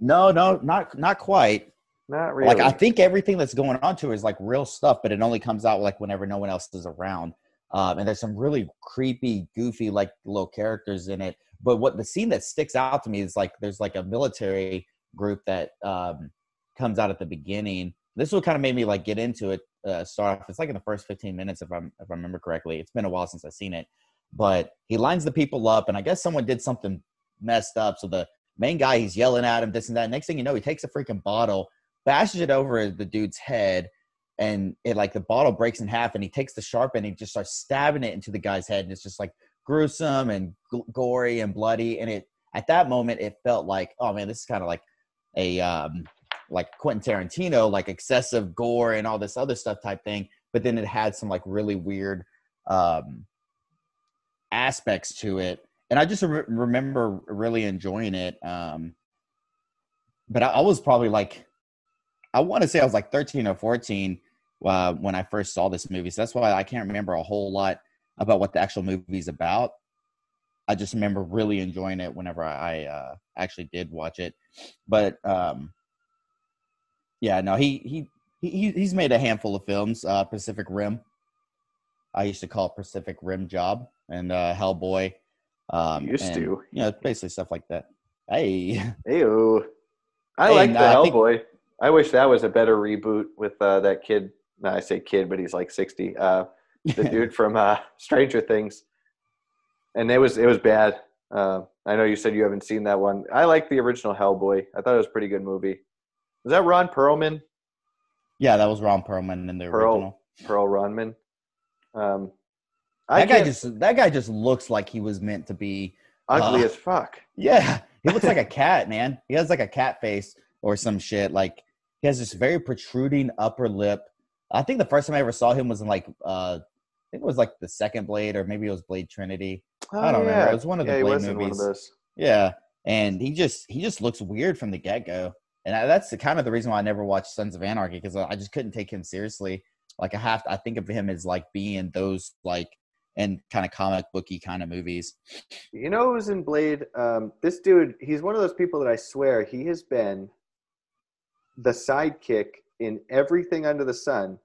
No, not quite. Not really. Like I think everything that's going on to it is like real stuff, but it only comes out like whenever no one else is around. And there's some really creepy, goofy like little characters in it. But what the scene that sticks out to me is like there's like a military group that comes out at the beginning. This will kind of made me like get into it. Start off. It's like in the first 15 minutes, if I remember correctly. It's been a while since I've seen it, but he lines the people up, and I guess someone did something messed up. So the main guy, he's yelling at him, this and that. Next thing you know, he takes a freaking bottle, bashes it over the dude's head, and it like the bottle breaks in half. And he takes the sharp end, and he just starts stabbing it into the guy's head, and it's just like gruesome and gory and bloody. And it at that moment, it felt like, oh man, this is kind of like a like Quentin Tarantino, like excessive gore and all this other stuff type thing. But then it had some like really weird aspects to it. And I just remember really enjoying it. But I was probably like, I want to say I was like 13 or 14 when I first saw this movie. So that's why I can't remember a whole lot about what the actual movie's about. I just remember really enjoying it whenever I actually did watch it. But yeah, no, he's made a handful of films. Pacific Rim. I used to call it Pacific Rim Job, and Hellboy. You used to. You know, basically stuff like that. Hey. Ew. I like the Hellboy. I wish that was a better reboot with that kid. No, I say kid, but he's like 60. The dude from Stranger Things. And it was bad. I know you said you haven't seen that one. I like the original Hellboy. I thought it was a pretty good movie. Was that Ron Perlman? Yeah, that was Ron Perlman in the original. Perl Ronman. That guy just looks like he was meant to be ugly as fuck. Yeah, he looks like a cat, man. He has like a cat face or some shit. Like he has this very protruding upper lip. I think the first time I ever saw him was in like I think it was like the second Blade, or maybe it was Blade Trinity. I don't remember. It was one of the Blade movies. One of those. Yeah, and he just looks weird from the get go, and that's the kind of the reason why I never watched Sons of Anarchy, because I just couldn't take him seriously. Like I think of him as like being those like and kind of comic booky kind of movies. You know, it was in Blade. This dude, he's one of those people that I swear he has been the sidekick in everything under the sun.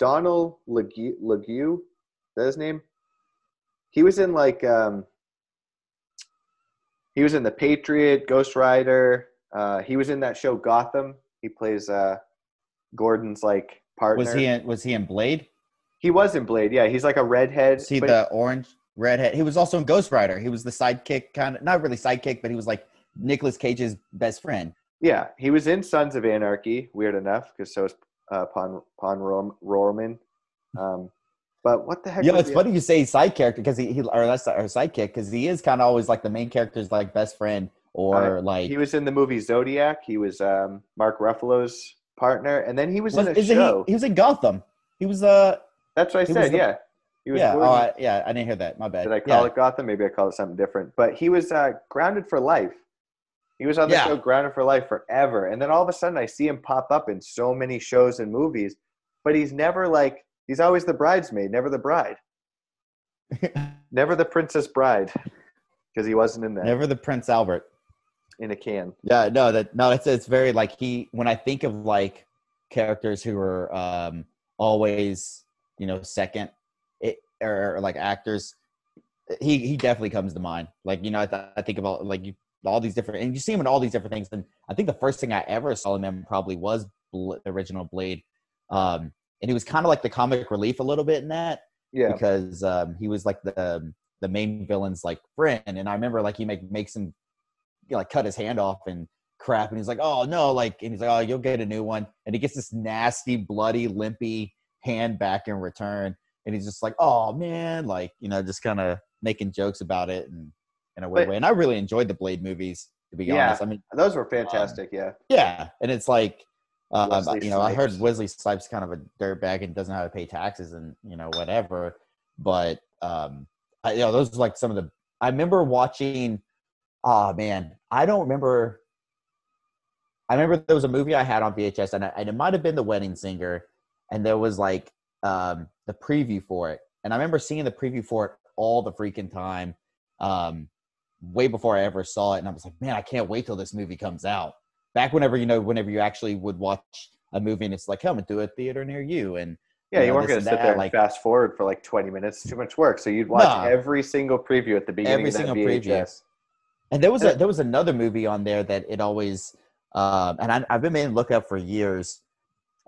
Donald Legu, is that his name? He was in like he was in The Patriot, Ghost Rider. He was in that show Gotham. He plays Gordon's like partner. Was he in Blade? He was in Blade. Yeah, he's like a redhead. See the orange redhead. He was also in Ghost Rider. He was the sidekick, kind of, not really sidekick, but he was like Nicolas Cage's best friend. Yeah, he was in Sons of Anarchy. Weird enough, because so is Pon Rohrmann. But what the heck? Yeah, it's funny you say side character, because or sidekick, because he is kind of always like the main character's like best friend, or like he was in the movie Zodiac. He was Mark Ruffalo's partner, and then he was in a show. He was in Gotham. He was That's what I said. Yeah, he was. Yeah, I didn't hear that. My bad. Did I call it Gotham? Maybe I called it something different. But he was Grounded for Life. He was on the show Grounded for Life forever, and then all of a sudden I see him pop up in so many shows and movies, but he's never like he's always the bridesmaid, never the bride, never the Princess Bride, because he wasn't in that. Never the Prince Albert in a can. Yeah, it's very like he. When I think of like characters who are always, you know, second, or like actors, he definitely comes to mind. Like, you know, I think about like all these different, and you see him in all these different things. And I think the first thing I ever saw him in probably was the original Blade, and he was kind of like the comic relief a little bit in that, yeah, because he was like the main villain's like friend. And I remember like he makes him, you know, like cut his hand off and crap, and he's like, oh no, like, and he's like, oh, you'll get a new one, and he gets this nasty, bloody, limpy hand back in return, and he's just like, oh man, like, you know, just kind of making jokes about it and in a weird way. And I really enjoyed the Blade movies, to be honest. I mean, those were fantastic. Yeah, and it's like you know, I heard Wesley Snipes kind of a dirtbag and doesn't know how to pay taxes and, you know, whatever, but you know, those are like some of the I remember watching. Oh man, I remember there was a movie I had on VHS, and it might have been The Wedding Singer, and there was like the preview for it. And I remember seeing the preview for it all the freaking time, way before I ever saw it. And I was like, man, I can't wait till this movie comes out. Back whenever you actually would watch a movie and it's like, come to a theater near you. And yeah, you weren't going to sit there like, and fast forward for like 20 minutes. Too much work. So you'd watch every single preview at the beginning of that VHS. Preview. And there was another movie on there that it always... and I've been making lookup for years.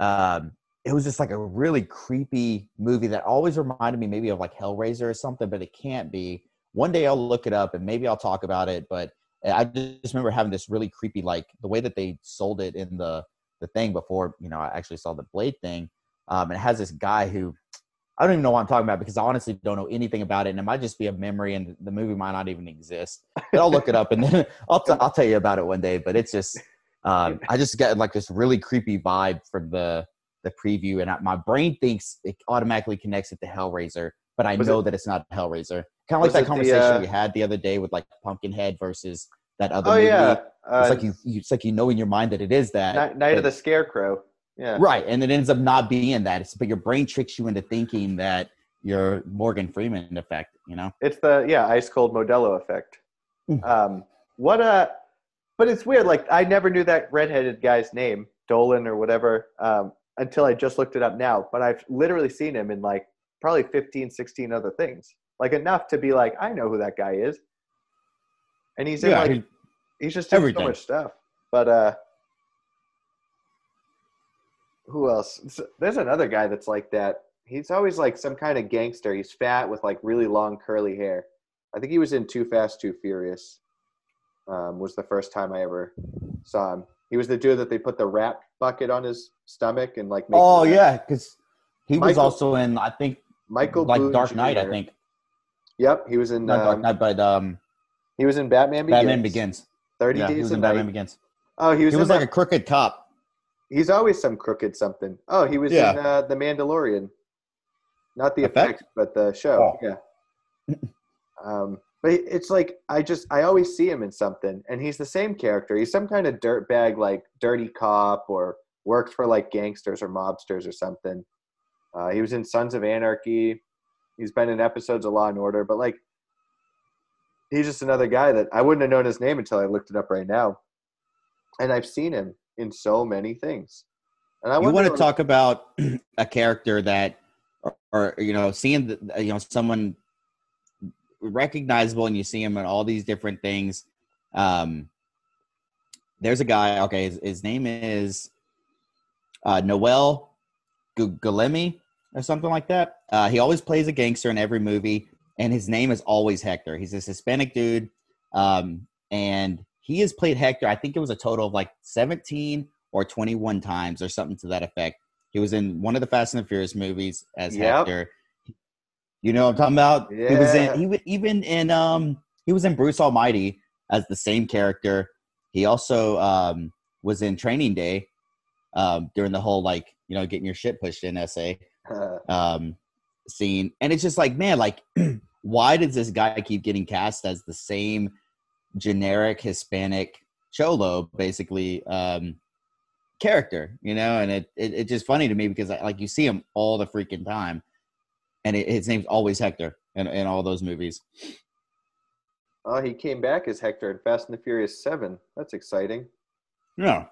It was just like a really creepy movie that always reminded me maybe of like Hellraiser or something, but it can't be. One day I'll look it up and maybe I'll talk about it. But I just remember having this really creepy, like the way that they sold it in the thing before, you know, I actually saw the Blade thing. It has this guy who I don't even know what I'm talking about, because I honestly don't know anything about it. And it might just be a memory, and the movie might not even exist. But I'll look it up, and then I'll tell you about it one day. But it's just... I just got like this really creepy vibe from the preview, and my brain thinks it automatically connects it to Hellraiser, but I know that it's not Hellraiser. Kind of like that conversation we had the other day with like Pumpkinhead versus that other movie. Yeah. It's like it's like you know in your mind that it is that. Night of the Scarecrow. Yeah. Right, and it ends up not being that. But your brain tricks you into thinking that your Morgan Freeman effect, you know? It's the, ice cold Modelo effect. But it's weird. Like, I never knew that redheaded guy's name, Dolan or whatever, until I just looked it up now. But I've literally seen him in like probably 15, 16 other things. Like enough to be like, I know who that guy is. And he's in he's just doing so much stuff. But who else? There's another guy that's like that. He's always like some kind of gangster. He's fat with like really long curly hair. I think he was in Too Fast, Too Furious. Was the first time I ever saw him. He was the dude that they put the rat bucket on his stomach and like. Oh yeah, because he was also in Michael Blue Dark Knight. Jr. I think. Yep, he was in not Dark Knight, but he was in Batman Begins. Batman Begins. 30 Days. He was in Batman Begins. Oh, he was. He was like a crooked cop. He's always some crooked something. Oh, he was in The Mandalorian. Not the effect, but the show. Oh. Yeah. But it's like, I always see him in something, and he's the same character. He's some kind of dirtbag, like dirty cop, or works for like gangsters or mobsters or something. He was in Sons of Anarchy. He's been in episodes of Law and Order, but like, he's just another guy that I wouldn't have known his name until I looked it up right now. And I've seen him in so many things. And I want to talk about a character that, or you know, seeing someone recognizable, and you see him in all these different things. There's a guy. Okay, his name is Noel Guglielmi or something like that. He always plays a gangster in every movie, and his name is always Hector. He's this Hispanic dude, and he has played Hector. I think it was a total of like 17 or 21 times or something to that effect. He was in one of the Fast and the Furious movies as Hector. You know what I'm talking about? Yeah. He was in he was in Bruce Almighty as the same character. He also was in Training Day during the whole like, you know, getting your shit pushed in essay scene. And it's just like, man, like why does this guy keep getting cast as the same generic Hispanic cholo basically character, you know? And it's just funny to me because like you see him all the freaking time, and his name's always Hector in all those movies. Oh, he came back as Hector in Fast and the Furious 7. That's exciting. Yeah,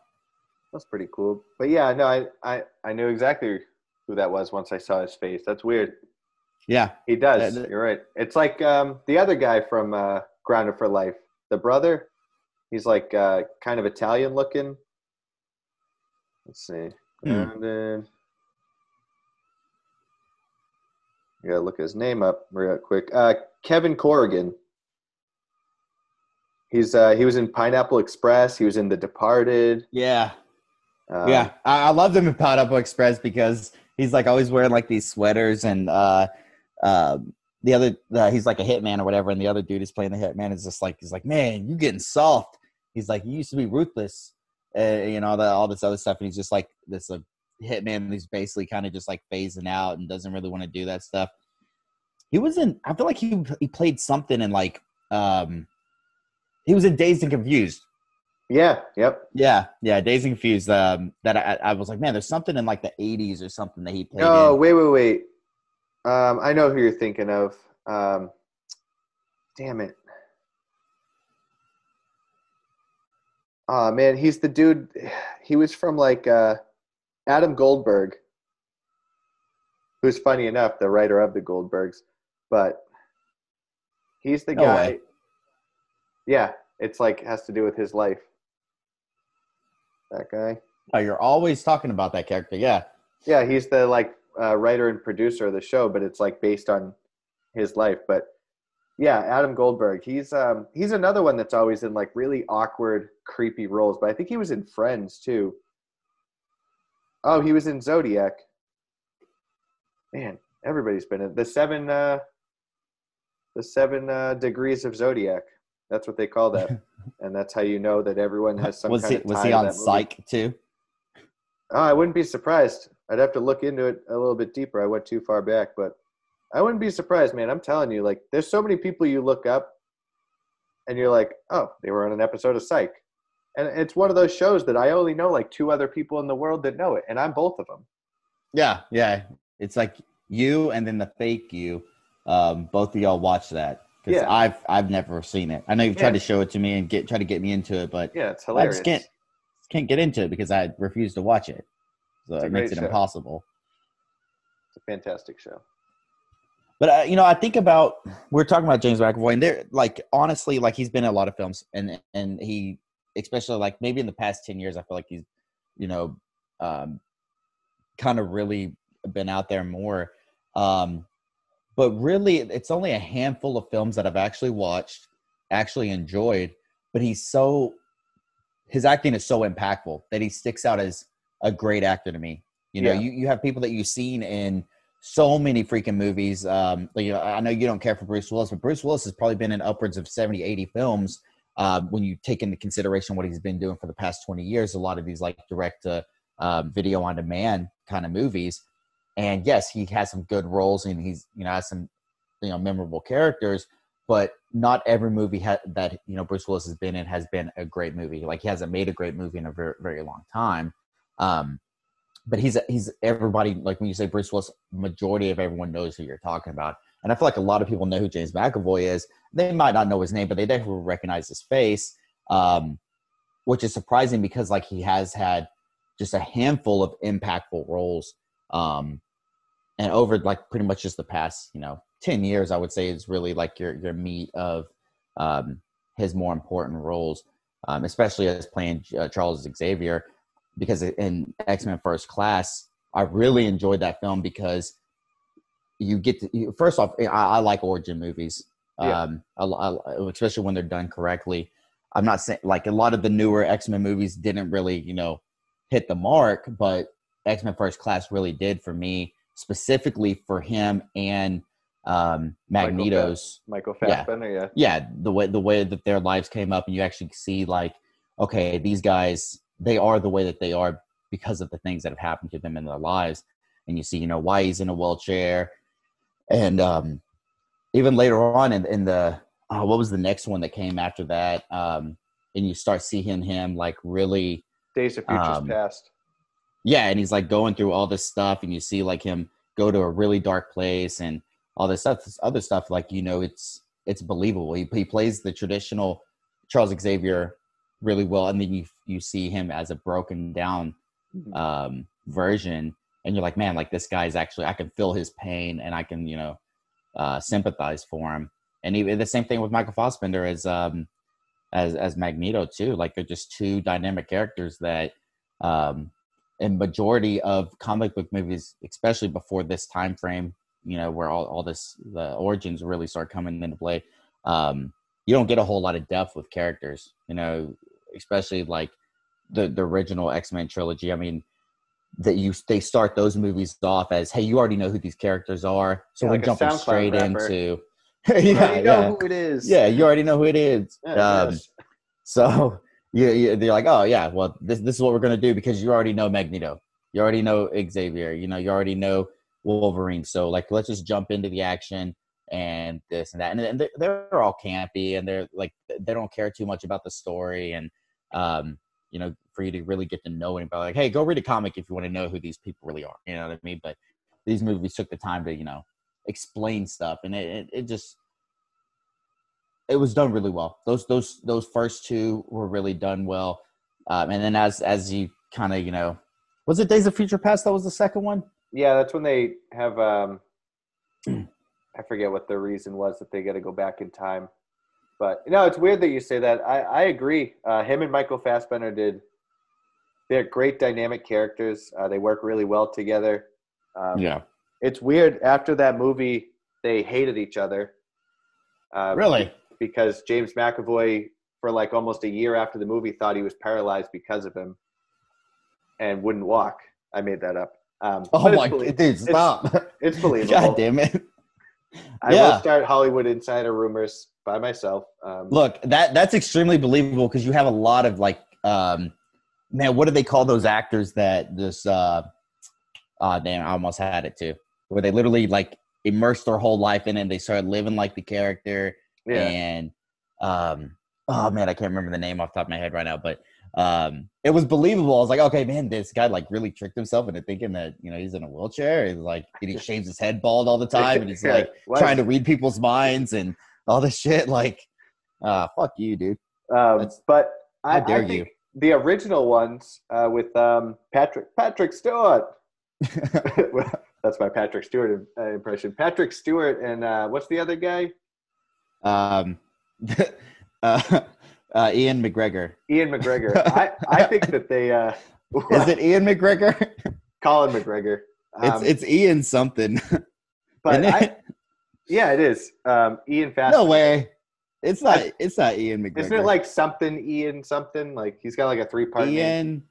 that's pretty cool. But yeah, no, I knew exactly who that was once I saw his face. That's weird. Yeah, he does. You're right. It's like the other guy from Grounded for Life, the brother. He's like kind of Italian looking. Let's see. Grounded. You gotta look his name up real quick. Kevin Corrigan. He's he was in Pineapple Express. He was in The Departed. Yeah. I loved him in Pineapple Express because he's like always wearing like these sweaters, and the other he's like a hitman or whatever, and the other dude is playing the hitman is just like, he's like, man, you getting soft. He's like, you used to be ruthless, you know, all this other stuff, and he's just like this. Hitman who's basically kind of just like phasing out and doesn't really want to do that stuff. He was in, I feel like he played something in like he was in Dazed and Confused. Dazed and Confused. That I was like, man, there's something in like the 80s or something that he played in. wait I know who you're thinking of. Damn it. Oh man, he's the dude. He was from like Adam Goldberg, who's funny enough the writer of the Goldbergs, but he's the guy. Way. Yeah, it's like has to do with his life. That guy. Oh, you're always talking about that character. Yeah. Yeah, he's the like writer and producer of the show, but it's like based on his life. But yeah, Adam Goldberg. He's another one that's always in like really awkward, creepy roles. But I think he was in Friends too. Oh, he was in Zodiac. Man, everybody's been in the seven degrees of Zodiac. That's what they call that. And that's how you know that everyone has some kind of tie. Was he on Psych too? Oh, I wouldn't be surprised. I'd have to look into it a little bit deeper. I went too far back, but I wouldn't be surprised, man. I'm telling you, like, there's so many people you look up and you're like, oh, they were on an episode of Psych. And it's one of those shows that I only know like two other people in the world that know it, and I'm both of them. Yeah, yeah. It's like you and then the fake you. Both of y'all watch that. Because I've never seen it. I know you've tried to show it to me and try to get me into it, but yeah, it's hilarious. I just can't get into it because I refuse to watch it. So it makes it impossible. It's a fantastic show. But I think about, we're talking about James McAvoy, and there, like, honestly, like, he's been in a lot of films, and he, especially like maybe in the past 10 years, I feel like he's, kind of really been out there more. But really, it's only a handful of films that I've actually watched, actually enjoyed. But his acting is so impactful that he sticks out as a great actor to me. You have people that you've seen in so many freaking movies. I know you don't care for Bruce Willis, but Bruce Willis has probably been in upwards of 70, 80 films. When you take into consideration what he's been doing for the past 20 years, a lot of these like direct video on demand kind of movies. And yes, he has some good roles, and he's has some memorable characters. But not every movie that Bruce Willis has been in has been a great movie. Like, he hasn't made a great movie in a very, very long time. But he's everybody, like, when you say Bruce Willis, majority of everyone knows who you're talking about. And I feel like a lot of people know who James McAvoy is. They might not know his name, but they definitely recognize his face, which is surprising because like he has had just a handful of impactful roles. And over like pretty much just the past, 10 years, I would say is really like your meat of, his more important roles, especially as playing Charles Xavier, because in X-Men First Class, I really enjoyed that film because you get to, first off, I like origin movies. Especially when they're done correctly. I'm not saying like a lot of the newer X-Men movies didn't really, hit the mark, but X-Men First Class really did for me, specifically for him and Magneto's Michael Fassbender. Yeah, the way that their lives came up, and you actually see like, okay, these guys, they are the way that they are because of the things that have happened to them in their lives, and you see why he's in a wheelchair, and even later on in the what was the next one that came after that, and you start seeing him like really Days of Futures Past. Yeah, and he's like going through all this stuff, and you see like him go to a really dark place and all this stuff, this other stuff. Like, it's believable. He plays the traditional Charles Xavier really well, and then you see him as a broken down version, and you're like, man, like this guy's actually, I can feel his pain, and I can sympathize for him. And even the same thing with Michael Fassbender as Magneto too. Like, they're just two dynamic characters that. And majority of comic book movies, especially before this time frame, where all this, the origins really start coming into play, you don't get a whole lot of depth with characters, especially like the original X-Men trilogy. I mean, they start those movies off as, hey, you already know who these characters are, so we're like jumping straight into. You already know who it is. Yeah, you already know who it is. So. They're like, oh yeah, well this is what we're gonna do because you already know Magneto, you already know Xavier, you already know Wolverine. So like, let's just jump into the action and this and that, and they're all campy, and they're like, they don't care too much about the story, and for you to really get to know anybody, like, hey, go read a comic if you want to know who these people really are. You know what I mean? But these movies took the time to explain stuff, and it was done really well. Those first two were really done well, and then as you kind of was it Days of Future Past that was the second one? Yeah, that's when they have I forget what the reason was that they got to go back in time, but it's weird that you say that. I agree. Him and Michael Fassbender they're great dynamic characters. They work really well together. It's weird. After that movie, they hated each other. Really. Because James McAvoy, for like almost a year after the movie, thought he was paralyzed because of him and wouldn't walk. I made that up. Oh my dude, stop! It's believable. God damn it! I will start Hollywood insider rumors by myself. Look, that's extremely believable because you have a lot of like, man, what do they call those actors that just, damn, I almost had it too, where they literally like immersed their whole life in it and they started living like the character. Yeah. And, oh man, I can't remember the name off the top of my head right now, but it was believable. I was like, okay, man, this guy like really tricked himself into thinking that, you know, he's in a wheelchair and like, and he shaves his head bald all the time and he's like trying to read people's minds and all this shit. Like, fuck you, dude. But I think the original ones with Patrick Stewart. That's my Patrick Stewart impression. Patrick Stewart and what's the other guy? Ian McGregor. Ian McGregor. I think that they is it Ian McGregor? Colin McGregor. It's Ian something. But yeah, it is. Ian Fast. No way. It's not Ian McGregor. Isn't it like something Ian something? Like he's got like a 3-part Ian name.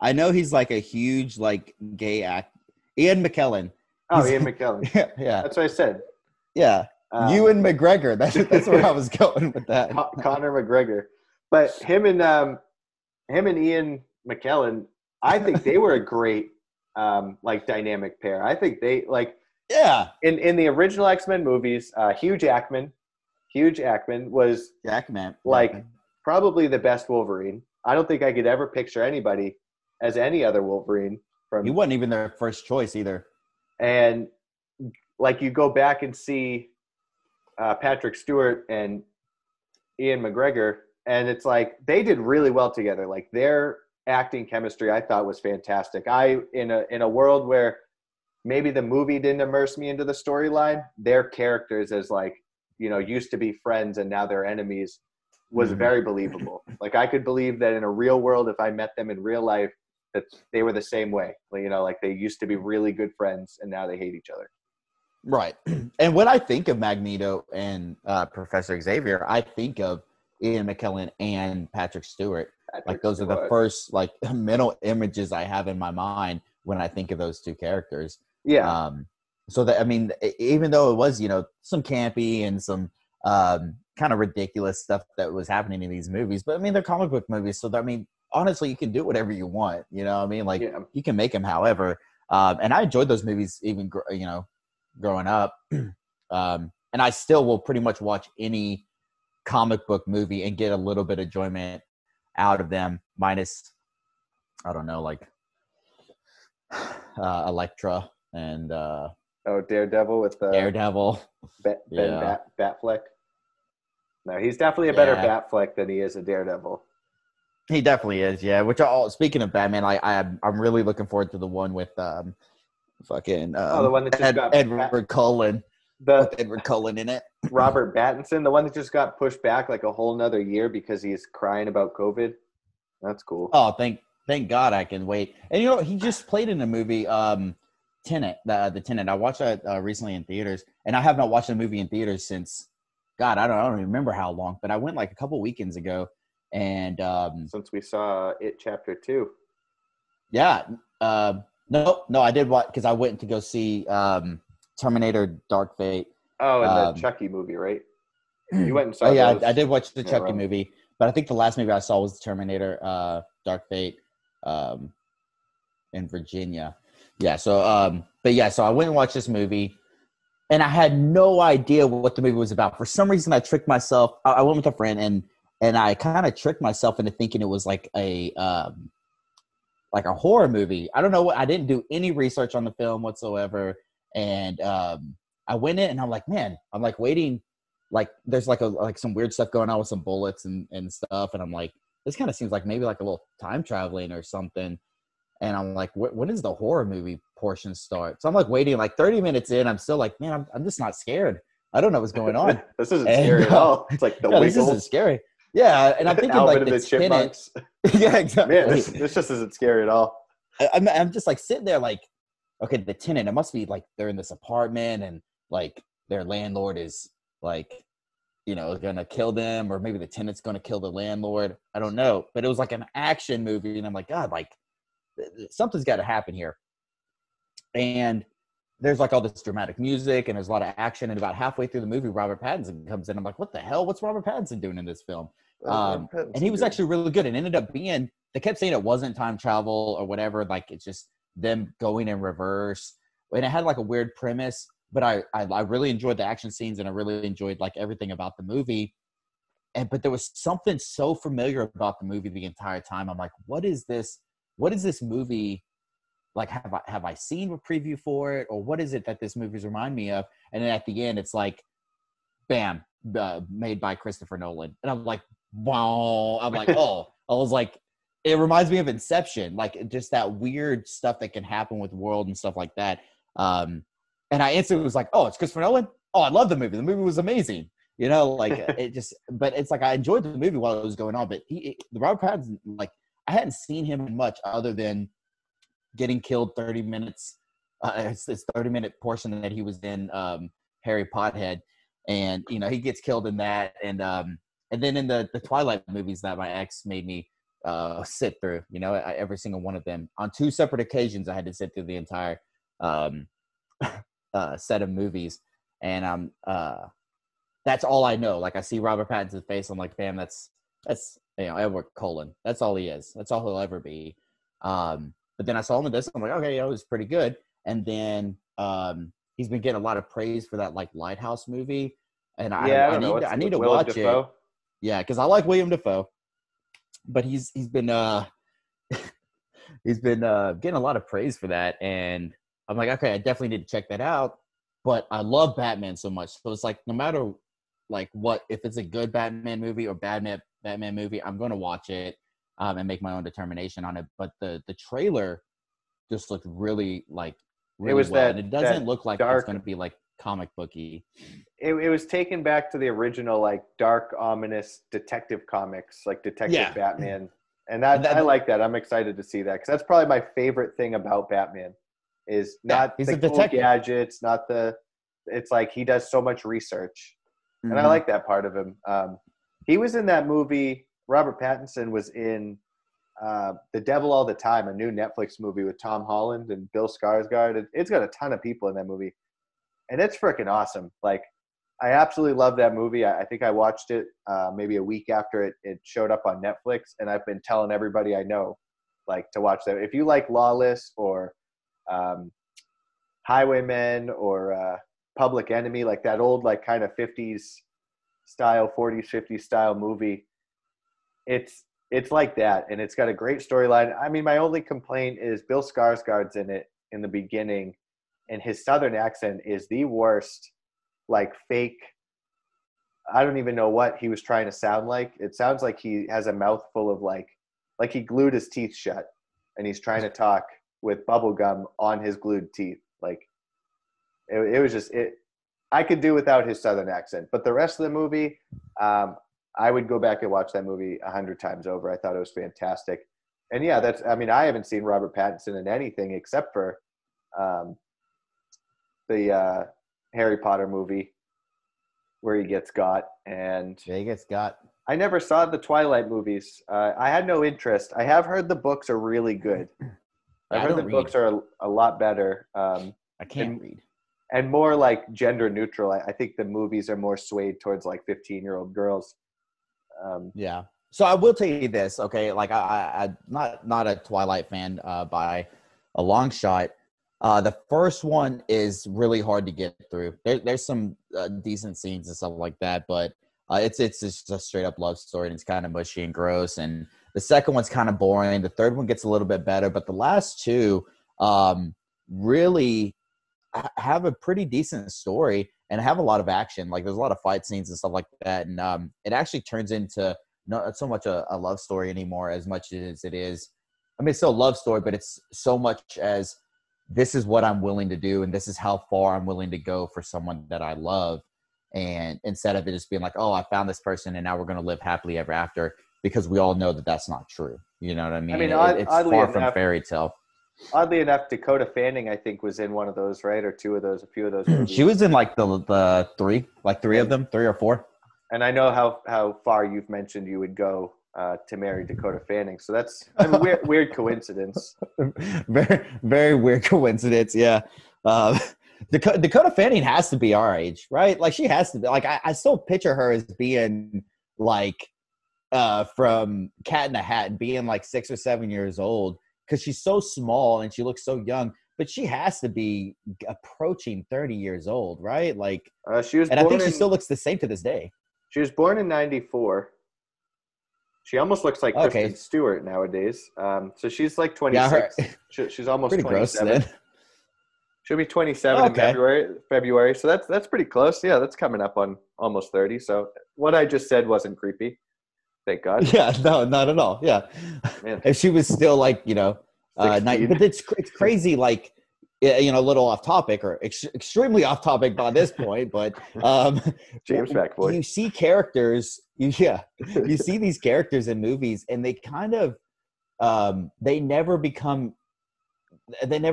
I know he's like a huge like gay act. Ian McKellen. Oh, Ian McKellen. Yeah. That's what I said. Yeah. Ewan McGregor. That's where I was going with that. Conor McGregor. But him and Ian McKellen, I think they were a great like dynamic pair. I think they like in the original X-Men movies, Hugh Jackman was like probably the best Wolverine. I don't think I could ever picture anybody as any other Wolverine. He wasn't even their first choice either. And like you go back and see Patrick Stewart and Ian McGregor, and it's like they did really well together. Like their acting chemistry, I thought, was fantastic. In a world where maybe the movie didn't immerse me into the storyline, their characters as like, you know, used to be friends and now they're enemies was very believable. Like I could believe that in a real world, if I met them in real life, that they were the same way. You know, like they used to be really good friends and now they hate each other. Right. And when I think of Magneto and Professor Xavier, I think of Ian McKellen and Patrick Stewart. Those are the first like mental images I have in my mind when I think of those two characters. Yeah. So that, I mean, even though it was, you know, some campy and some kind of ridiculous stuff that was happening in these movies, but I mean, they're comic book movies. So that, I mean, honestly, you can do whatever you want. You know what I mean? Like you can make them however. And I enjoyed those movies even, you know, growing up. And I still will pretty much watch any comic book movie and get a little bit of enjoyment out of them, minus, I don't know, like Elektra and Daredevil with the Daredevil. Batfleck. No, he's definitely a better Batfleck than he is a Daredevil. He definitely is, yeah. Which, speaking of Batman, I'm really looking forward to the one with the one that just got Edward Cullen. With Edward Cullen in it. Robert Pattinson, the one that just got pushed back like a whole nother year because he's crying about COVID. That's cool. Oh, thank God I can wait. And you know, he just played in a movie, Tenet, the Tenet. I watched that recently in theaters, and I have not watched a movie in theaters since, God, I don't remember how long, but I went like a couple weekends ago. And since we saw It Chapter 2. Yeah. No, I did watch because I went to go see Terminator Dark Fate. Oh, and the Chucky movie, right? You went and saw I did watch the Chucky movie, but I think the last movie I saw was Terminator Dark Fate in Virginia. Yeah, so so I went and watched this movie, and I had no idea what the movie was about. For some reason, I tricked myself. I went with a friend, and I kind of tricked myself into thinking it was like a horror movie. I don't know what. I didn't do any research on the film whatsoever, and I went in and I'm like, man, I'm like waiting, like there's like a some weird stuff going on with some bullets and stuff, and I'm like, this kind of seems like maybe like a little time traveling or something. And I'm like, when does the horror movie portion start? So I'm like waiting like 30 minutes in. I'm still like, man, I'm just not scared. I don't know what's going on. This isn't scary at all. It's like the Wiggles. This isn't scary. Yeah, and I'm thinking Alvin like the Chipmunks. Yeah, exactly. Man, this just isn't scary at all. I'm just like sitting there like, okay, the tenant, it must be like they're in this apartment and like their landlord is like, you know, going to kill them, or maybe the tenant's going to kill the landlord. I don't know. But it was like an action movie, and I'm like, God, like something's got to happen here. And there's like all this dramatic music and there's a lot of action. And about halfway through the movie, Robert Pattinson comes in. I'm like, what the hell? What's Robert Pattinson doing in this film? And he was actually really good. It ended up being, they kept saying it wasn't time travel or whatever. Like, it's just them going in reverse. And it had like a weird premise, but I really enjoyed the action scenes and I really enjoyed like everything about the movie. But there was something so familiar about the movie the entire time. I'm like, what is this? What is this movie? Like, have I seen a preview for it? Or what is it that this movie's remind me of? And then at the end, it's like, bam, made by Christopher Nolan. And I'm like, wow. I'm like, oh. I was like, it reminds me of Inception. Like, just that weird stuff that can happen with world and stuff like that. And I instantly was like, oh, it's Christopher Nolan? Oh, I love the movie. The movie was amazing. You know, like, it just, but it's like, I enjoyed the movie while it was going on, but Robert Pattinson, like, I hadn't seen him in much other than getting killed 30 minutes, this 30-minute portion that he was in Harry Potter, and, you know, he gets killed in that, and then in the Twilight movies that my ex made me sit through, you know, every single one of them. On two separate occasions, I had to sit through the entire set of movies, and I'm, that's all I know. Like, I see Robert Pattinson's face. I'm like, bam, that's, you know, Edward Cullen. That's all he is. That's all he'll ever be. But then I saw him in this. I'm like, okay, you know, it was pretty good. And then he's been getting a lot of praise for that, like, Lighthouse movie. And I need to watch Defoe. It. Yeah, because I like William Defoe. But he's been he's been getting a lot of praise for that. And I'm like, okay, I definitely need to check that out. But I love Batman so much. So it's like, no matter – like what if it's a good Batman movie or Batman movie, I'm going to watch it and make my own determination on it. But the trailer just looked really it was well. That, and it doesn't look like dark, it's going to be like comic booky. It was taken back to the original, like, dark, ominous Detective Comics, like Detective Batman, and that I like that. I'm excited to see that because that's probably my favorite thing about Batman is not the cool gadgets, not the. It's like he does so much research. And I like that part of him. He was in that movie. Robert Pattinson was in The Devil All the Time, a new Netflix movie with Tom Holland and Bill Skarsgård. It's got a ton of people in that movie. And it's freaking awesome. Like, I absolutely love that movie. I think I watched it maybe a week after it showed up on Netflix. And I've been telling everybody I know, like, to watch that. If you like Lawless or Highwaymen or... Public Enemy, like that old, like, kind of 40s, 50s style movie. It's like that, and it's got a great storyline. I mean, my only complaint is Bill Skarsgård's in it in the beginning, and his southern accent is the worst, like, fake. I don't even know what he was trying to sound like. It sounds like he has a mouthful of, like he glued his teeth shut, and he's trying to talk with bubble gum on his glued teeth, like. It was just it. I could do without his southern accent, but the rest of the movie, I would go back and watch that movie 100 times over. I thought it was fantastic, and yeah, that's. I mean, I haven't seen Robert Pattinson in anything except for the Harry Potter movie where he gets got, and yeah, he gets got. I never saw the Twilight movies. I had no interest. I have heard the books are really good. I've heard the books are a lot better. I can't read. And more like gender neutral. I think the movies are more swayed towards like 15-year-old girls. Yeah. So I will tell you this, okay? Like I'm not a Twilight fan by a long shot. The first one is really hard to get through. There's some decent scenes and stuff like that, but it's just a straight up love story, and it's kind of mushy and gross. And the second one's kind of boring. The third one gets a little bit better, but the last two really. Have a pretty decent story and have a lot of action. Like, there's a lot of fight scenes and stuff like that. And it actually turns into not so much a love story anymore as much as it is. I mean, it's still a love story, but it's so much as this is what I'm willing to do. And this is how far I'm willing to go for someone that I love. And instead of it just being like, oh, I found this person and now we're going to live happily ever after, because we all know that that's not true. You know what I mean? I mean, it's far from fairy tale. Oddly enough, Dakota Fanning, I think, was in one of those, right? Or two of those, a few of those movies. She was in like the three of them, 3 or 4. And I know how far you've mentioned you would go to marry Dakota Fanning. So that's a weird coincidence. Very, very weird coincidence, yeah. Dakota Fanning has to be our age, right? Like, she has to be. Like, I still picture her as being, like, from Cat in the Hat, being, like, 6 or 7 years old, because she's so small and she looks so young. But she has to be approaching 30 years old, right? Like, she was, and I think she still looks the same to this day. She was born in 94. She almost looks like Kristen Stewart nowadays. So she's like 26. Yeah, she's almost 27. Gross, she'll be 27 in February. So that's pretty close. Yeah, that's coming up on almost 30. So what I just said wasn't creepy. Thank God. Yeah, no, not at all. Yeah. Man. If she was still like, you know, but it's crazy, like, you know, a little off topic, or extremely off topic by this point, but James McAvoy. You see characters, you see these characters in movies, and they kind of they never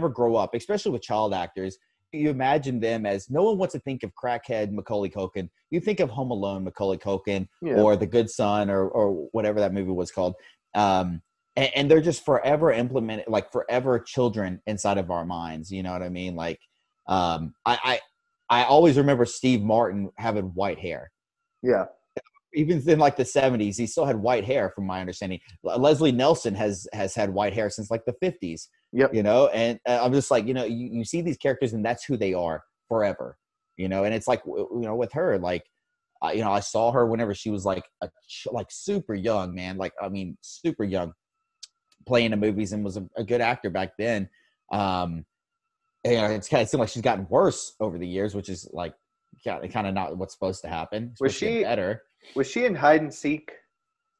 grow up, especially with child actors. You imagine them as, no one wants to think of crackhead Macaulay Culkin. You think of Home Alone Macaulay Culkin, or The Good Son, or whatever that movie was called. And they're just forever implemented, like forever children inside of our minds. You know what I mean? Like, I always remember Steve Martin having white hair. Yeah. Even in like the 70s, he still had white hair, from my understanding. Leslie Nelson has had white hair since like the 50s. Yep. You know, and I'm just like, you know, you see these characters and that's who they are forever. You know, and it's like, you know, with her, like, you know, I saw her whenever she was like super young, man. Like, I mean, super young, playing in movies, and was a good actor back then. And it's kind of seemed like she's gotten worse over the years, which is like kind of not what's supposed to happen. Was she better? Was she in Hide and Seek?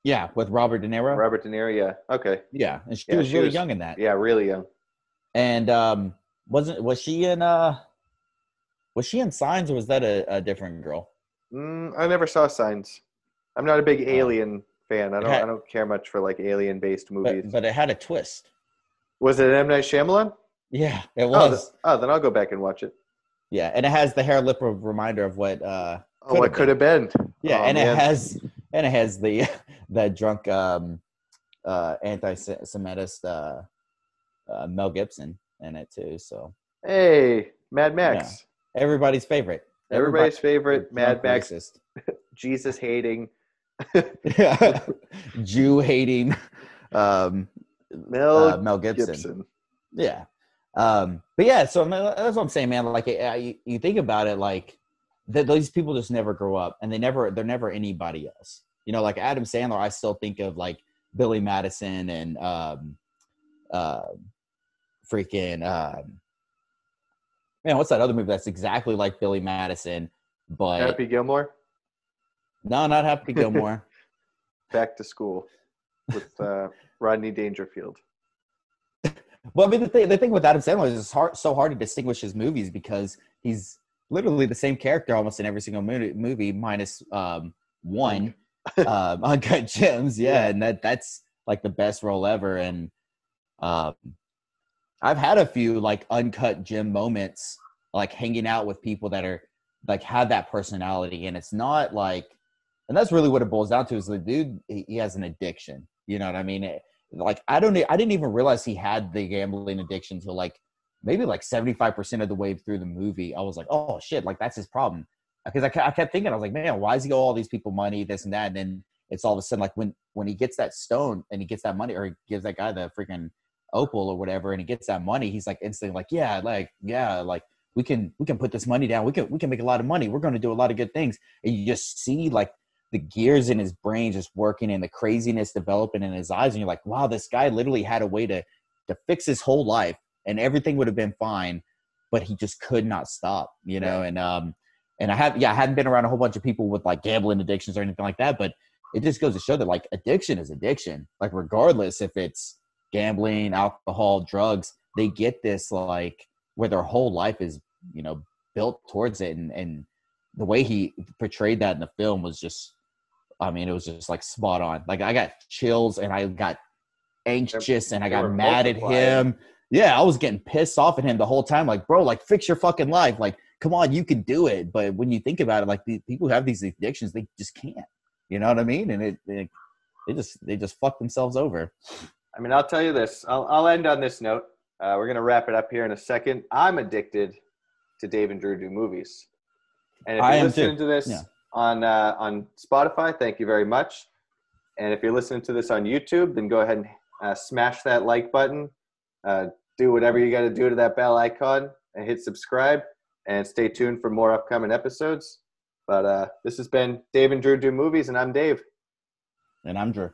Yeah, with Robert De Niro. Robert De Niro, yeah. Okay. Yeah, and she was really young in that. Yeah, really young. And was she in Signs, or was that a different girl? I never saw Signs. I'm not a big Alien fan. I don't care much for like alien based movies. But it had a twist. Was it M. Night Shyamalan? Yeah, it was. Then I'll go back and watch it. Yeah, and it has the hair lip reminder of what could have been. Yeah, it has the drunk anti-Semitist Mel Gibson in it too. So hey, Mad Max. Yeah. Everybody's favorite. Everybody's favorite Mad Max. Racist. Jesus hating. Yeah. Jew hating Mel Gibson. Yeah. But yeah, so that's what I'm saying, man. Like, you think about it, like those people just never grow up, and they're never anybody else. You know, like Adam Sandler, I still think of like Billy Madison and man, what's that other movie that's exactly like Billy Madison, but Happy Gilmore? No, not Happy Gilmore. Back to School with Rodney Dangerfield. Well, I mean, the thing with Adam Sandler is it's so hard to distinguish his movies, because he's literally the same character almost in every single movie minus one, Uncut Gems. Yeah, and that's like the best role ever. And I've had a few like Uncut Gem moments, like hanging out with people that are like have that personality, and it's not like, and that's really what it boils down to, is the dude, he has an addiction. You know what I mean? I didn't even realize he had the gambling addiction till like maybe like 75% of the way through the movie. I was like, oh shit, like that's his problem. Because I kept thinking, I was like, man, why does he owe all these people money, this and that? And then it's all of a sudden like when he gets that stone and he gets that money, or he gives that guy the freaking opal or whatever, and he gets that money, he's like instantly like, yeah, like we can put this money down. We can make a lot of money. We're going to do a lot of good things. And you just see like the gears in his brain just working and the craziness developing in his eyes. And you're like, wow, this guy literally had a way to fix his whole life, and everything would have been fine, but he just could not stop, you know? Yeah. And I hadn't been around a whole bunch of people with like gambling addictions or anything like that, but it just goes to show that like addiction is addiction. Like regardless if it's gambling, alcohol, drugs, they get this like where their whole life is, you know, built towards it. And the way he portrayed that in the film was just, I mean, it was just like spot on. Like I got chills and I got anxious and I got mad at him. Yeah. I was getting pissed off at him the whole time. Like, bro, like fix your fucking life. Like, come on, you can do it. But when you think about it, like the people who have these addictions, they just can't, you know what I mean? And they just fuck themselves over. I mean, I'll tell you this, I'll end on this note. We're going to wrap it up here in a second. I'm addicted to Dave and Drew Do Movies. And if you're listening to this on Spotify, thank you very much. And if you're listening to this on YouTube, then go ahead and smash that like button. Do whatever you got to do to that bell icon and hit subscribe. And stay tuned for more upcoming episodes. But this has been Dave and Drew Do Movies, and I'm Dave. And I'm Drew.